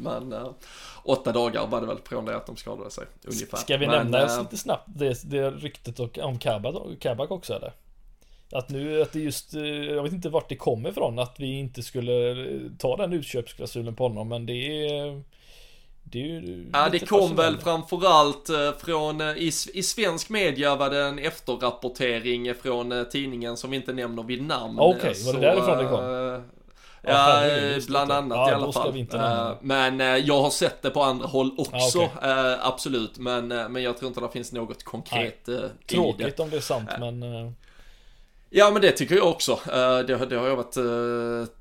Men 8 dagar var det väl från det att de skadade sig ungefär. Ska vi nämna lite snabbt det ryktet om Kabak också, eller? Att det just, jag vet inte vart det kommer ifrån, att vi inte skulle ta den utköpsklausulen på honom, men det är ju... Ja, det kom väl framförallt från, i svensk media var det en efterrapportering från tidningen som vi inte nämner vid namn. Okej, var det därifrån det kom? Ja, bland annat i alla fall. Men jag har sett det på andra håll också, absolut, men jag tror inte det finns något konkret i det. Tråkigt om det är sant, men... Ja, men det tycker jag också. Det har jag varit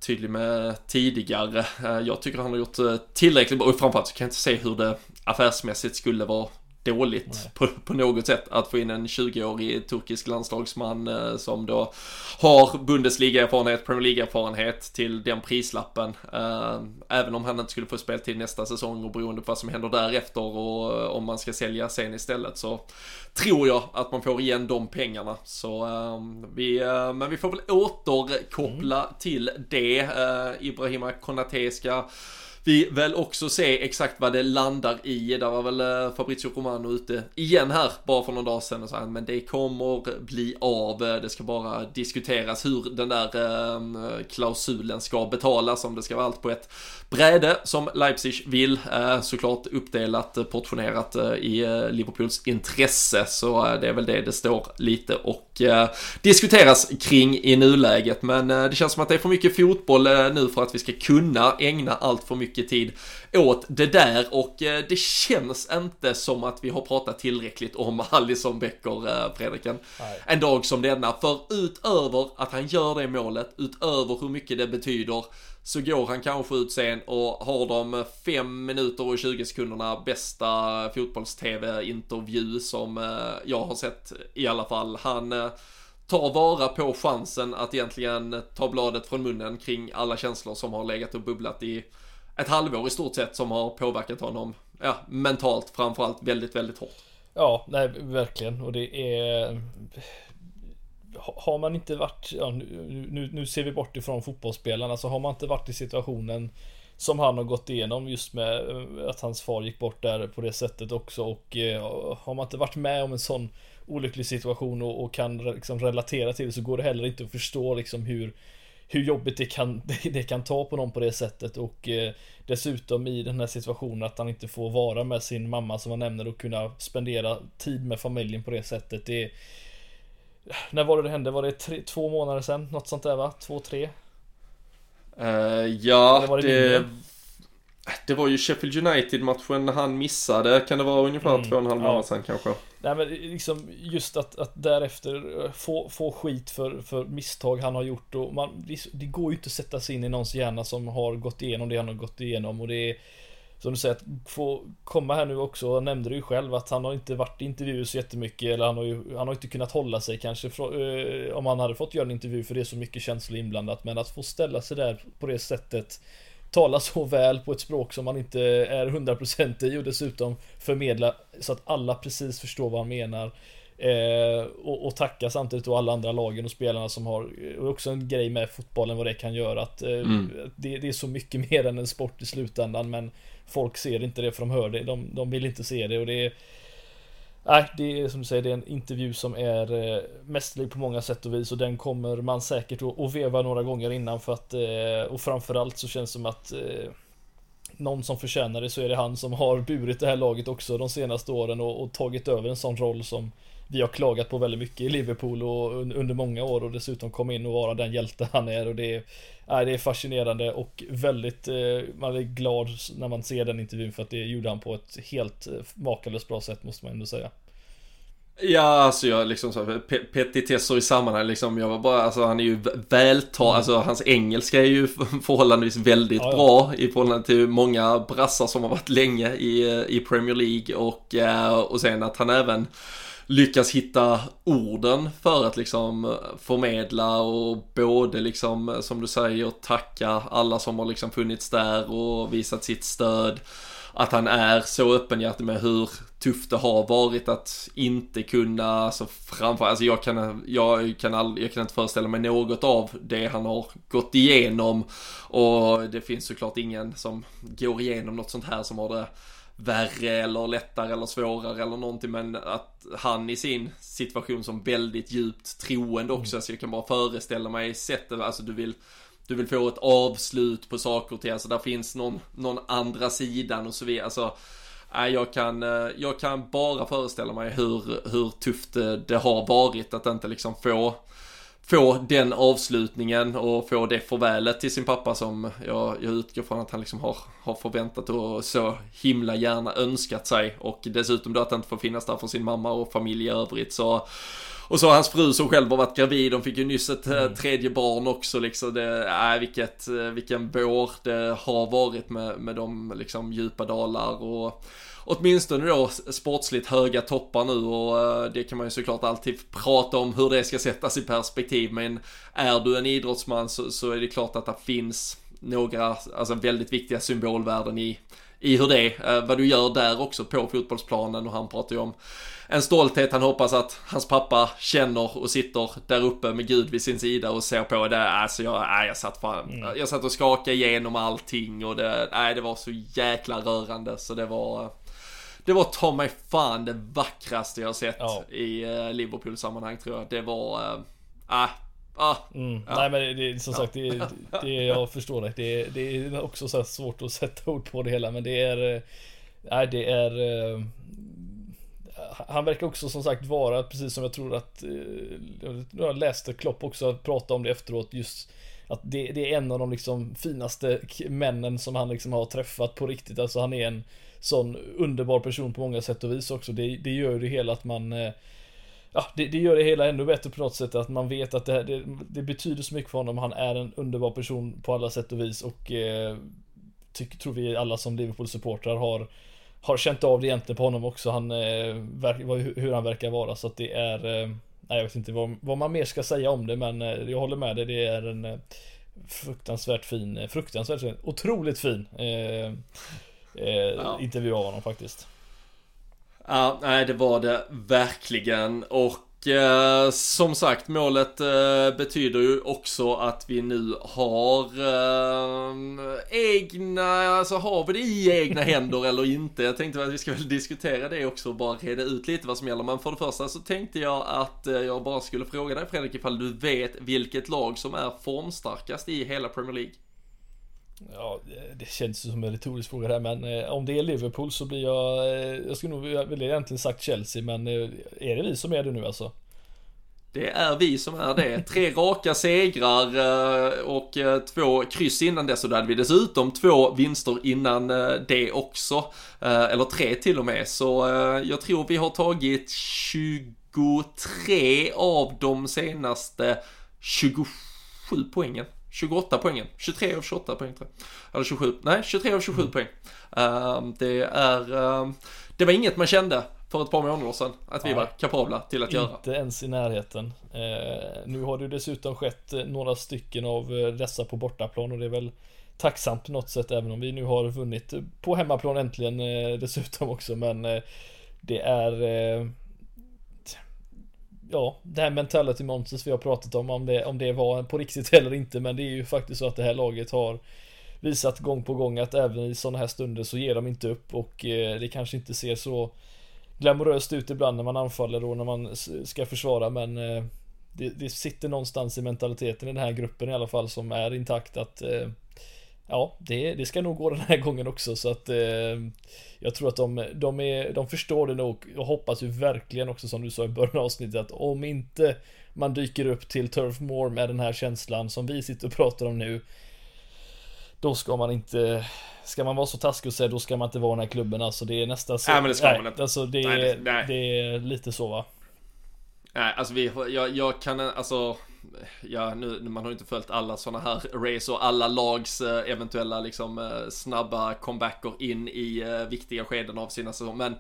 tydlig med tidigare. Jag tycker han har gjort tillräckligt bra. Och framförallt så kan jag inte se hur det affärsmässigt skulle vara dåligt på något sätt att få in en 20-årig turkisk landslagsman som då har Bundesliga-erfarenhet, Premier League-erfarenhet till den prislappen. Även om han inte skulle få spel till nästa säsong och beroende på vad som händer därefter och om man ska sälja sen istället, så tror jag att man får igen de pengarna. Så men vi får väl återkoppla till det. Ibrahima Konaté ska vi väl också se exakt vad det landar i. Där var väl Fabrizio Romano ute igen här bara för någon dag sedan och sa, men det kommer bli av. Det ska bara diskuteras hur den där klausulen ska betalas, om det ska vara allt på ett bräde som Leipzig vill, såklart uppdelat, portionerat i Liverpools intresse. Så det är väl det står lite och diskuteras kring i nuläget. Men det känns som att det är för mycket fotboll nu för att vi ska kunna ägna allt för mycket tid åt det där, och det känns inte som att vi har pratat tillräckligt om Alisson Becker, Fredriken. Nej. En dag som denna, för utöver att han gör det målet, utöver hur mycket det betyder, så går han kanske ut sen och har de 5 minuter och 20 sekunderna bästa fotbolls-tv-intervju som jag har sett i alla fall. Han tar vara på chansen att egentligen ta bladet från munnen kring alla känslor som har legat och bubblat i ett halvår i stort sett, som har påverkat honom mentalt framförallt väldigt, väldigt hårt. Ja, nej, verkligen. Och det är... Har man inte varit... Ja, nu ser vi bort ifrån fotbollsspelarna, så har man inte varit i situationen som han har gått igenom, just med att hans far gick bort där på det sättet också, och har man inte varit med om en sån olycklig situation och kan liksom relatera till det, så går det heller inte att förstå liksom hur jobbigt det kan ta på någon på det sättet. Och dessutom i den här situationen att han inte får vara med sin mamma som han nämner och kunna spendera tid med familjen på det sättet. När var det hände? Var det 2 månader sedan? Något sånt där, va? 2-3? Ja, det... Det var ju Sheffield United-matchen när han missade. Kan det vara ungefär 2,5 månader sedan kanske? Nej, men liksom just att därefter få skit för misstag han har gjort. Och det går ju inte att sätta sig in i någons hjärna som har gått igenom det han har gått igenom. Och det är, som du säger, att få komma här nu också. Jag nämnde ju själv att han har inte varit i intervjuer så jättemycket. Eller han har inte kunnat hålla sig kanske om han hade fått göra en intervju, för det är så mycket känslor inblandat. Men att få ställa sig där på det sättet, tala så väl på ett språk som man inte är 100% i, och dessutom förmedla så att alla precis förstår vad han menar, och tacka samtidigt och alla andra lagen och spelarna som har, och också en grej med fotbollen vad det kan göra, att det är så mycket mer än en sport i slutändan, men folk ser inte det för de hör det, de vill inte se det, och det är det är som du säger, det är en intervju som är mästerlig på många sätt och vis, och den kommer man säkert att veva några gånger innan, för att, och framförallt så känns det som att någon som förtjänar det, så är det han som har burit det här laget också de senaste åren och tagit över en sån roll som vi har klagat på väldigt mycket i Liverpool och under många år, och dessutom kom in och vara den hjälte han är, och det är fascinerande och väldigt, man är glad när man ser den intervjun, för att det gjorde han på ett helt makalöst bra sätt, måste man ändå säga. Ja, alltså jag liksom så petitesser i sammanhang liksom, jag var bara, alltså han är ju alltså hans engelska är ju förhållandevis väldigt bra i förhållande till många brassar som har varit länge i Premier League, och sen att han även lyckas hitta orden för att liksom förmedla, och både liksom som du säger tacka alla som har liksom funnits där och visat sitt stöd, att han är så öppenhjärtig med hur tufft det har varit att inte kunna, alltså framför, alltså jag kan inte föreställa mig något av det han har gått igenom, och det finns såklart ingen som går igenom något sånt här som har det värre eller lättare eller svårare eller någonting, men att han i sin situation som väldigt djupt troende också, så jag kan bara föreställa mig sättet, alltså du vill få ett avslut på saker till, alltså där finns någon andra sidan och så vidare, alltså jag kan bara föreställa mig hur tufft det har varit att inte liksom få den avslutningen och få det förvälet till sin pappa, som jag utgår från att han liksom har förväntat och så himla gärna önskat sig, och dessutom då att han inte får finnas där för sin mamma och familj i övrigt, så, och så hans fru som själv har varit gravid, de fick ju nyss ett tredje barn också liksom, vilken vår det har varit med de liksom djupa dalar och åtminstone då sportsligt höga toppar nu, och det kan man ju såklart alltid prata om hur det ska sättas i perspektiv, men är du en idrottsman så är det klart att det finns några, alltså väldigt viktiga symbolvärden i hur det är, vad du gör där också på fotbollsplanen, och han pratar ju om en stolthet han hoppas att hans pappa känner och sitter där uppe med Gud vid sin sida och ser på det. Alltså jag satt och skakade igenom allting, och det var så jäkla rörande, så det var ta mig fan det vackraste jag har sett i Liverpool-sammanhang, tror jag. Det var... Nej, men det är som sagt, det jag förstår det. Det är också så svårt att sätta ord på det hela, men det är... han verkar också som sagt vara, precis som jag tror att... Jag läste Klopp också prata om det efteråt, just... att det är en av de liksom finaste männen som han liksom har träffat på riktigt. Alltså han är en sån underbar person på många sätt och vis också. Det gör det hela att man... det gör det hela ännu bättre på något sätt, att man vet att det betyder så mycket för honom. Han är en underbar person på alla sätt och vis, och tror vi alla som Liverpool-supportrar har känt av det egentligen på honom också. Han, hur han verkar vara, så att det är... jag vet inte vad man mer ska säga om det, men jag håller med dig, det är en fruktansvärt fin, otroligt fin intervju av honom faktiskt. Ja, nej, det var det verkligen, och som sagt, målet betyder ju också att vi nu har har vi det i egna händer eller inte. Jag tänkte att vi ska väl diskutera det också och bara reda ut lite vad som gäller, men för det första så tänkte jag att jag bara skulle fråga dig, Fredrik, ifall du vet vilket lag som är formstarkast i hela Premier League. Ja, det känns ju som en retorisk fråga där, men om det är Liverpool så blir jag skulle nog vilja egentligen sagt Chelsea, men är det vi som är det nu alltså? Det är vi som är det. 3 raka segrar och 2 kryss innan det, så då hade vi dessutom 2 vinster innan det också. Eller 3 till och med. Så jag tror vi har tagit 23 av de senaste 27 poängen. 28 poängen. 23 av 28 poäng. Eller 27. Nej, 23 av 27 poäng. Det var inget man kände för ett par månader sedan att vi var kapabla till att göra. Inte ens i närheten. Nu har det dessutom skett några stycken av dessa på bortaplan, och det är väl tacksamt på något sätt, även om vi nu har vunnit på hemmaplan äntligen dessutom också. Men det är det här mentality monsters vi har pratat om det var på riktigt eller inte, men det är ju faktiskt så att det här laget har visat gång på gång att även i sådana här stunder så ger de inte upp, och det kanske inte ser så glamoröst ut ibland när man anfaller och när man ska försvara, men det sitter någonstans i mentaliteten i den här gruppen i alla fall som är intakt att det ska nog gå den här gången också, så att jag tror att de förstår det nog, och hoppas ju verkligen också, som du sa i början av avsnittet, att om inte man dyker upp till Turf Moor med den här känslan som vi sitter och pratar om nu, då ska man vara så taskig och säga, då ska man inte vara i den här klubben, alltså det är nästan så. Nej, men det ska man inte. Alltså det är lite så, va? Nej, alltså jag kan, alltså nu man har inte följt alla såna här race och alla lags eventuella snabba comebacker in i viktiga skeden av sina säsonger, men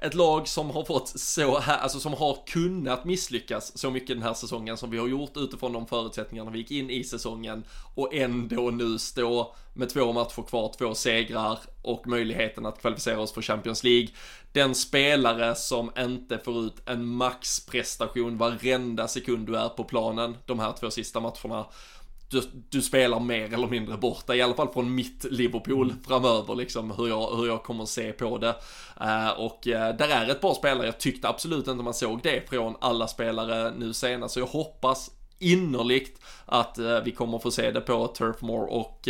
ett lag som har fått så här, alltså som har kunnat misslyckas så mycket den här säsongen som vi har gjort utifrån de förutsättningarna vi gick in i säsongen, och ändå nu stå med 2 matcher kvar, 2 segrar och möjligheten att kvalificera oss för Champions League. Den spelare som inte får ut en maxprestation varenda sekund du är på planen de här 2 sista matcherna, du spelar mer eller mindre borta, i alla fall från mitt Liverpool framöver, hur jag kommer att se på det. Där är ett par spelare, jag tyckte absolut inte man såg det från alla spelare nu senast, så jag hoppas innerligt att vi kommer få se det på Turf Moor, och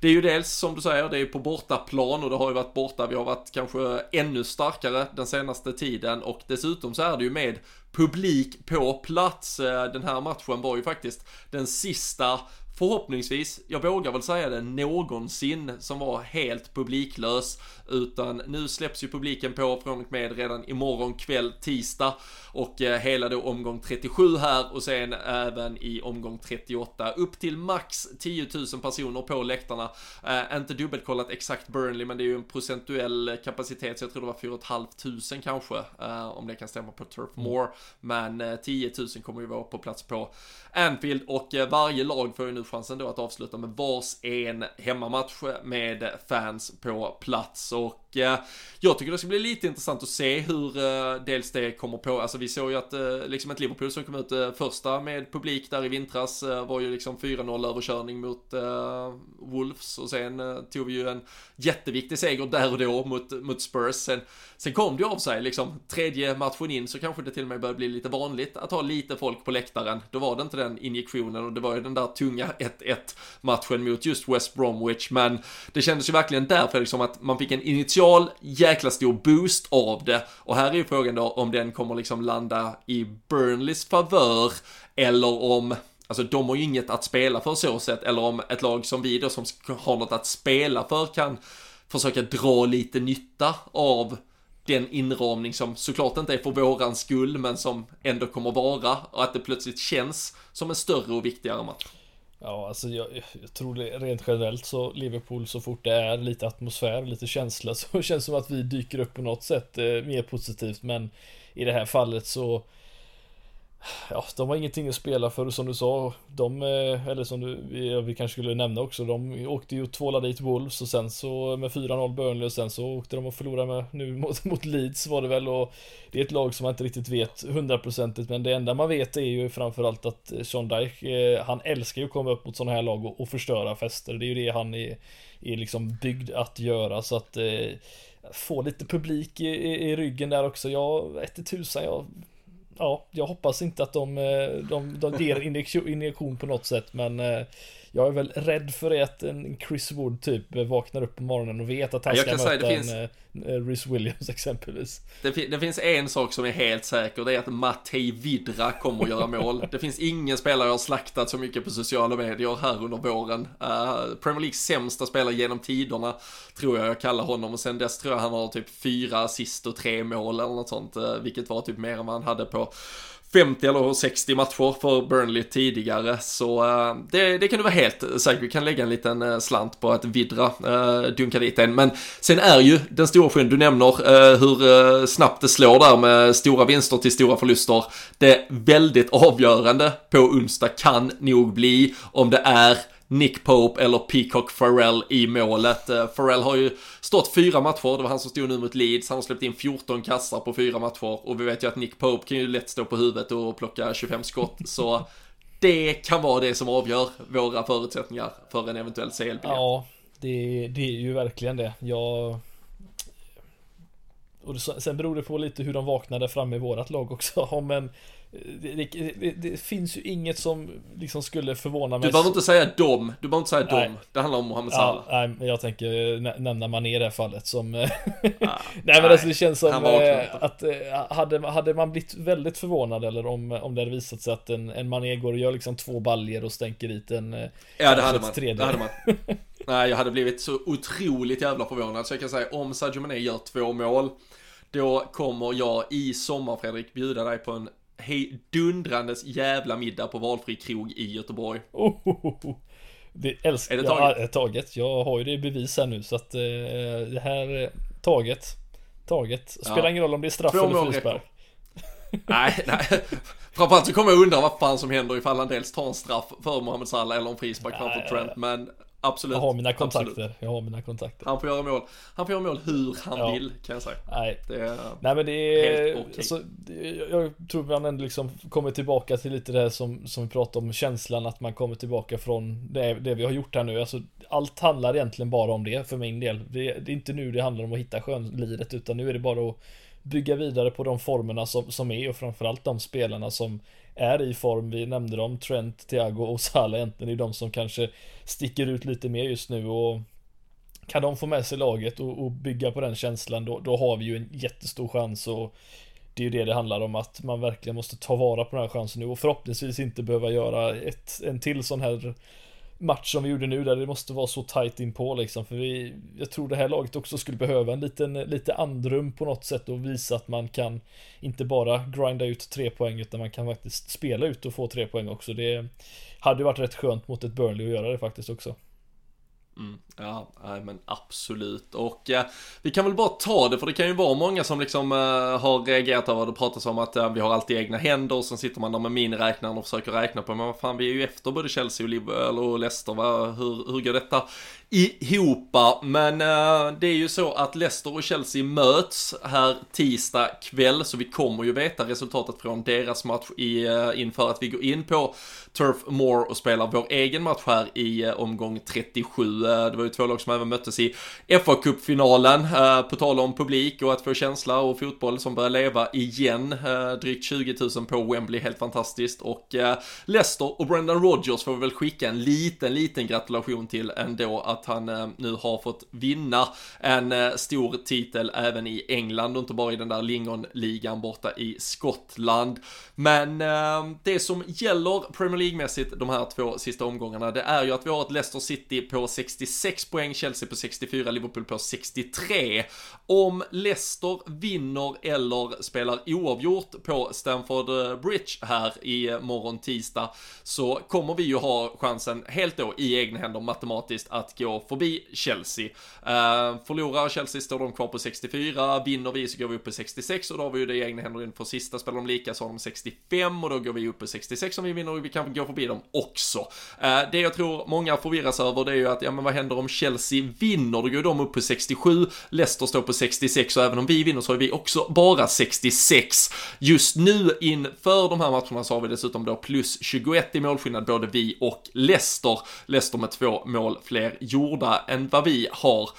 det är ju dels som du säger, det är på bortaplan, och det har ju varit borta, vi har varit kanske ännu starkare den senaste tiden, och dessutom så är det ju med publik på plats. Den här matchen var ju faktiskt den sista, förhoppningsvis, jag vågar väl säga det, någonsin som var helt publiklös, utan nu släpps ju publiken på från och med redan imorgon kväll tisdag, och hela då omgång 37 här, och sen även i omgång 38 upp till max 10 000 personer på läktarna. Inte dubbelkollat exakt Burnley, men det är ju en procentuell kapacitet, så jag tror det var 4 500 kanske, om det kan stämma på Turf Moor, men 10 000 kommer ju vara på plats på Anfield, och varje lag får ju nu chansen då att avsluta med vars en hemmamatch med fans på plats, och jag tycker det ska bli lite intressant att se hur dels det kommer på, alltså vi såg ju att ett Liverpool som kom ut första med publik där i vintras var ju 4-0 överkörning mot Wolves, och sen tog vi ju en jätteviktig seger där och då mot Spurs, sen kom det av sig tredje matchen in, så kanske det till och med började bli lite vanligt att ha lite folk på läktaren, då var det inte den injektionen, och det var ju den där tunga 1-1 matchen mot just West Bromwich, men det kändes ju verkligen därför att man fick en initial jäkla stor boost av det, och här är ju frågan då om den kommer landa i Burnleys favör, eller om, alltså de har ju inget att spela för så sätt, eller om ett lag som vi då som har något att spela för kan försöka dra lite nytta av den inramning som såklart inte är för våran skull, men som ändå kommer vara, och att det plötsligt känns som en större och viktigare match. Ja, alltså jag tror det rent generellt så Liverpool, så fort det är lite atmosfär, lite känsla, så känns det som att vi dyker upp på något sätt mer positivt, men i det här fallet så de har ingenting att spela för, som du sa, vi kanske skulle nämna också, de åkte ju och tvålade dit Wolves, och sen så med 4-0 Burnley, och sen så åkte de och förlorade med, nu mot Leeds var det väl, och det är ett lag som man inte riktigt vet 100%, men det enda man vet är ju framförallt att Sean Dyche, han älskar ju att komma upp mot sådana här lag och förstöra fester, det är ju det han är byggd att göra, så att få lite publik i ryggen där också, jag hoppas inte att de ger injektion på något sätt, men jag är väl rädd för att en Chris Wood typ vaknar upp på morgonen och vet att han ska möta en Rhys Williams exempelvis. Det finns en sak som är helt säker, det är att Matěj Vydra kommer att göra mål. Det finns ingen spelare jag har slaktat så mycket på sociala medier här under våren. Premier Leagues sämsta spelare genom tiderna tror jag kallar honom, och sen dess tror jag han har typ 4 assist och 3 mål eller något sånt, vilket var typ mer än vad han hade på 50 eller 60 matcher för Burnley tidigare, så det kan du vara helt säker. Vi kan lägga en liten slant på att Vydra dunkar dit en. Men sen är ju den stora skillnaden, du nämner hur snabbt det slår där med stora vinster till stora förluster. Det väldigt avgörande på onsdag kan nog bli om det är Nick Pope eller Peacock Farrell i målet. Farrell har ju stått 4 matcher, det var han som stod nu mot Leeds, han har släppt in 14 kassar på 4 matcher, och vi vet ju att Nick Pope kan ju lätt stå på huvudet och plocka 25 skott, så det kan vara det som avgör våra förutsättningar för en eventuell CL-biljett. Ja, det är ju verkligen det. Och sen beror det på lite hur de vaknade fram i vårat lag också, men det finns ju inget som liksom skulle förvåna mig. Du behöver inte säga dom. Det handlar om Mohamed Salah. Ja, nej, jag tänker nämna Mané i det här fallet som men alltså, det känns som att hade man blivit väldigt förvånad, eller om det hade visat sig att en Mané går och gör liksom 2 baljer och stänker dit en. Ja, det hade man. Nej, jag hade blivit så otroligt jävla förvånad. Så jag kan säga, om Sadio Mané gör 2 mål, då kommer jag i sommar, Fredrik, bjuda dig på en dundrandes jävla middag på valfri krog i Göteborg. Det älskar jag, taget. Jag har ju det bevis här nu, så att det här taget spelar ingen roll om det är straff eller frispark. Nej. Framförallt så kommer jag undra vad fan som händer ifall han dels tar en straff för Mohamed Salah eller en frispark framför Trent, men absolut. Jag har mina kontakter. Han får göra mål hur han vill, kan jag säga. Nej, men det är okej. Alltså, jag tror man ändå liksom kommer tillbaka till lite det här som vi pratade om, känslan att man kommer tillbaka från det vi har gjort här nu. Alltså, allt handlar egentligen bara om det för min del. Det är inte nu det handlar om att hitta skönliret, utan nu är det bara att bygga vidare på de formerna som är, och framförallt de spelarna som är i form. Vi nämnde dem, Trent, Thiago och Salah, egentligen är de som kanske sticker ut lite mer just nu, och kan de få med sig laget och bygga på den känslan, då har vi ju en jättestor chans, och det är ju det handlar om, att man verkligen måste ta vara på den här chansen nu och förhoppningsvis inte behöva göra en till sån här match som vi gjorde nu, där det måste vara så tajt in på liksom, för jag tror det här laget också skulle behöva en lite andrum på något sätt, och visa att man kan inte bara grinda ut 3 poäng, utan man kan faktiskt spela ut och få 3 poäng också. Det hade varit rätt skönt mot ett Burnley att göra det faktiskt också. Ja, men absolut. Och vi kan väl bara ta det, för det kan ju vara många som liksom har reagerat av vad det pratas om, att vi har alltid egna händer, och sen sitter man där med miniräknaren och försöker räkna på, men vad fan, vi är ju efter både Chelsea och Liverpool och Leicester, va? Hur går detta ihopa? Men det är ju så att Leicester och Chelsea möts här tisdag kväll, så vi kommer ju veta resultatet från deras match inför att vi går in på Turf Moor och spelar vår egen match här i omgång 37. Det var ju 2 lag som även möttes i FA-cupfinalen, på tal om publik och att få känsla och fotboll som börjar leva igen. Drygt 20 000 på Wembley, helt fantastiskt. Och Leicester och Brendan Rodgers får vi väl skicka en liten gratulation till ändå, att han nu har fått vinna en stor titel även i England och inte bara i den där lingonligan borta i Skottland. Men det som gäller Premier League-mässigt de här 2 sista omgångarna, det är ju att vi har ett Leicester City på 66 poäng, Chelsea på 64, Liverpool på 63. Om Leicester vinner eller spelar oavgjort på Stamford Bridge här i morgon tisdag, så kommer vi ju ha chansen helt då i egna händer matematiskt att gå förbi Chelsea. Förlorar Chelsea står de kvar på 64, vinner vi så går vi upp på 66, och då har vi ju det i egna händer inför sista, spelar de lika så har de 65, och då går vi upp på 66 om vi vinner, och vi kan gå förbi dem också. Det jag tror många förvirras över, det är ju att men vad händer om Chelsea vinner? Då går de upp på 67, Leicester står på 66, och även om vi vinner så har vi också bara 66. Just nu inför de här matcherna så har vi dessutom då plus 21 i målskillnad, både vi och Leicester. Leicester med 2 mål fler gjorda än vad vi har.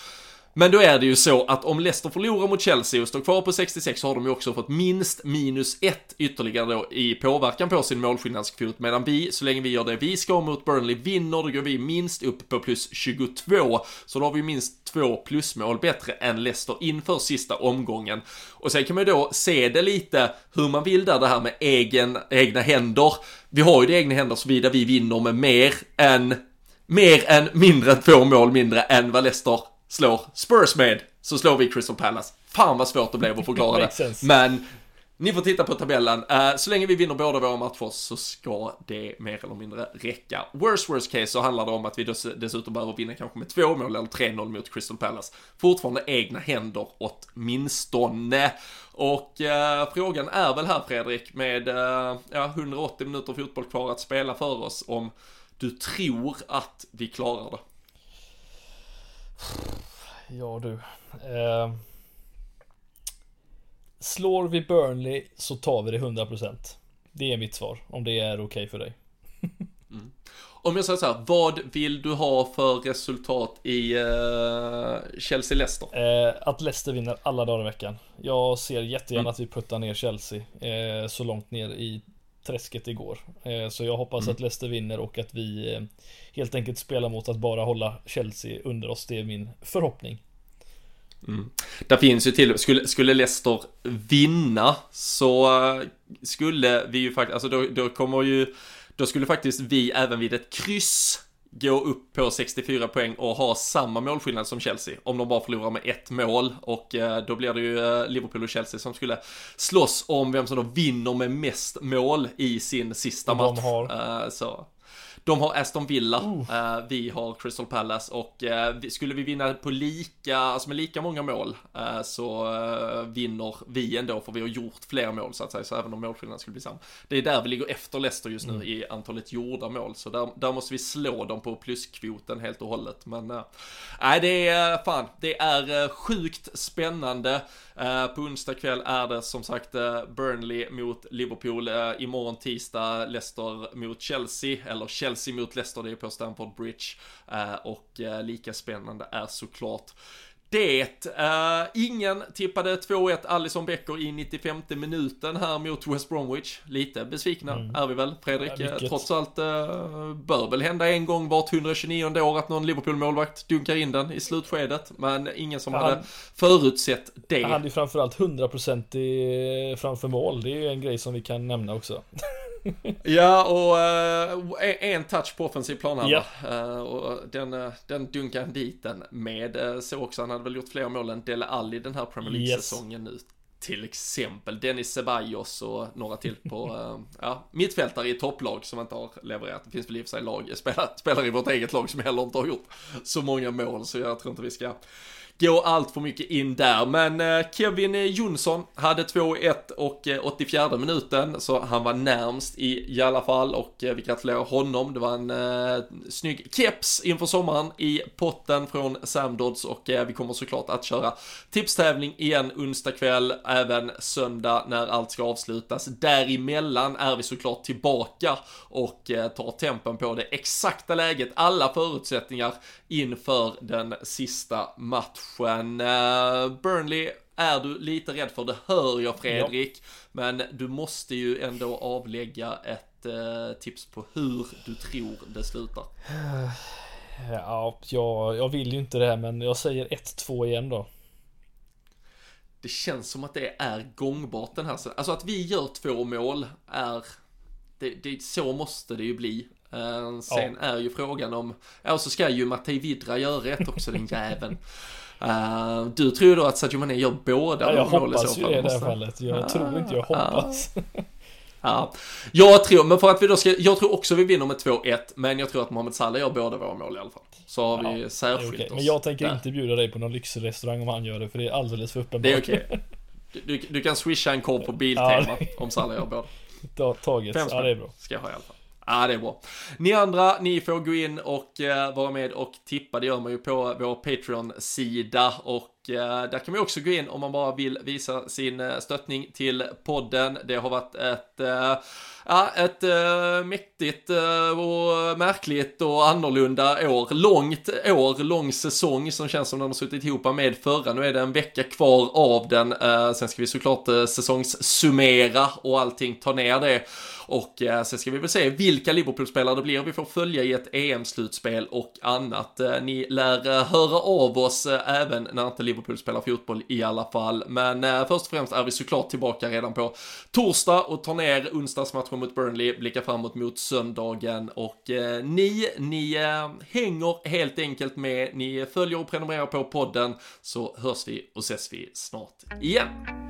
Men då är det ju så att om Leicester förlorar mot Chelsea och står kvar på 66 så har de ju också fått minst -1 ytterligare då i påverkan på sin målskillnadskvot. Medan vi, så länge vi gör det vi ska mot Burnley vinner, då går vi minst upp på +22. Så då har vi minst 2 plusmål bättre än Leicester inför sista omgången. Och sen kan man ju då se det lite hur man vill där, det här med egna händer. Vi har ju det egna händer såvida vi vinner med mindre än 2 mål mindre än vad Leicester slår Spurs med, så slår vi Crystal Palace. Fan vad svårt det blev att förklara det. Men ni får titta på tabellen. Så länge vi vinner båda våra matcher så ska det mer eller mindre räcka. Worst case så handlar det om att vi dessutom behöver vinna kanske med 2 mål eller 3-0 mot Crystal Palace. Fortfarande egna händer åtminstone. Och frågan är väl här, Fredrik, med 180 minuter fotboll kvar att spela för oss, om du tror att vi klarar det. Ja du, slår vi Burnley så tar vi det 100%. Det är mitt svar, om det är okej för dig. Mm. Om jag säger så här, vad vill du ha för resultat i Chelsea-Leicester? Att Leicester vinner alla dagar i veckan. Jag ser jättegärna att vi puttar ner Chelsea så långt ner i träsket igår. Så jag hoppas att Leicester vinner och att vi helt enkelt spelar mot att bara hålla Chelsea under oss. Det är min förhoppning. Mm. Där finns ju till, skulle Leicester vinna så skulle vi ju faktiskt, alltså då skulle faktiskt vi även vid ett kryss gå upp på 64 poäng och ha samma målskillnad som Chelsea, om de bara förlorar med 1 mål. Och då blir det ju Liverpool och Chelsea som skulle slåss om vem som då vinner med mest mål i sin sista match. De har Aston Villa, vi har Crystal Palace, och skulle vi vinna på med lika många mål så vinner vi ändå, för vi har gjort fler mål så att säga, så även om målskillnaden skulle bli samma. Det är där vi ligger efter Leicester just nu i antalet gjorda mål, så där måste vi slå dem på pluskvoten helt och hållet. Men det är sjukt spännande. På onsdag kväll är det som sagt Burnley mot Liverpool, imorgon tisdag Leicester mot Chelsea, eller Chelsea mot Leicester, det är på Stamford Bridge, och lika spännande är såklart det. Ingen tippade 2-1 Alisson Becker i 95:e minuten här mot West Bromwich. Lite besvikna är vi väl, Fredrik. Trots allt bör väl hända en gång vart 129:e år att någon Liverpool-målvakt dunkar in den i slutskedet, men ingen som hade förutsett det. Han hade ju framförallt 100% framför mål. Det är ju en grej som vi kan nämna också. Ja, och en touch på offensiv plan här, och den dunkar dit den med. Så också, han hade väl gjort fler mål än Dele Alli den här Premier League-säsongen nu, till exempel Dennis Ceballos och några till på mittfältare i topplag som inte har levererat. Det finns väl i och för sig spelare i vårt eget lag som heller inte har gjort så många mål, så jag tror inte vi ska gå allt för mycket in där. Men Kevin Jonsson hade 2-1 och 84 minuten, så han var närmst i alla fall, och vi gratulerar honom. Det var en snygg keps inför sommaren i potten från Sam Dodds, och vi kommer såklart att köra tipstävling igen onsdag kväll, även söndag när allt ska avslutas. Däremellan är vi såklart tillbaka och tar tempen på det exakta läget, alla förutsättningar inför den sista matchen. Burnley är du lite rädd för, det hör jag, Fredrik, men du måste ju ändå avlägga ett tips på hur du tror det slutar. Ja, jag vill ju inte det här, men jag säger 1-2 igen då. Det känns som att det är gångbart den här, alltså att vi gör 2 mål är det, så måste det ju bli. Sen är ju frågan om, ja, så ska ju Matěj Vydra göra ett också, den jäveln. Du tror då att Sadio Mané gör båda? Ja, jag hoppas ju i det här fallet. Jag tror inte, jag hoppas. Jag tror, men för att vi då ska, jag tror också vi vinner med 2-1, men jag tror att Mohamed Salah gör båda våra mål i alla fall. Så har vi särskilt oss. Men jag tänker inte bjuda dig på någon lyxrestaurang om han gör det, för det är alldeles för uppenbart. Det är okej. Du kan swisha en kod på Biltema om Salah gör båda. Taget, det är bra. Ska jag ha i alla fall. Ja, det är bra. Ni andra, ni får gå in och vara med och tippa. Det gör man ju på vår Patreon-sida, och där kan man också gå in om man bara vill visa sin stöttning till podden. Det har varit ett mäktigt och märkligt och annorlunda år, lång säsong som känns som de har suttit ihop med förra. Nu är det en vecka kvar av den. Sen ska vi såklart säsongssummera och allting, ta ner det. Och sen ska vi väl se vilka Liverpool-spelare det blir. Vi får följa i ett EM-slutspel och annat. Ni lär höra av oss även när inte Liverpool spelar fotboll i alla fall. Men först och främst är vi såklart tillbaka redan på torsdag och tar ner onsdagsmatchen mot Burnley, blickar framåt mot söndagen. Och ni hänger helt enkelt med. Ni följer och prenumererar på podden, så hörs vi och ses vi snart igen.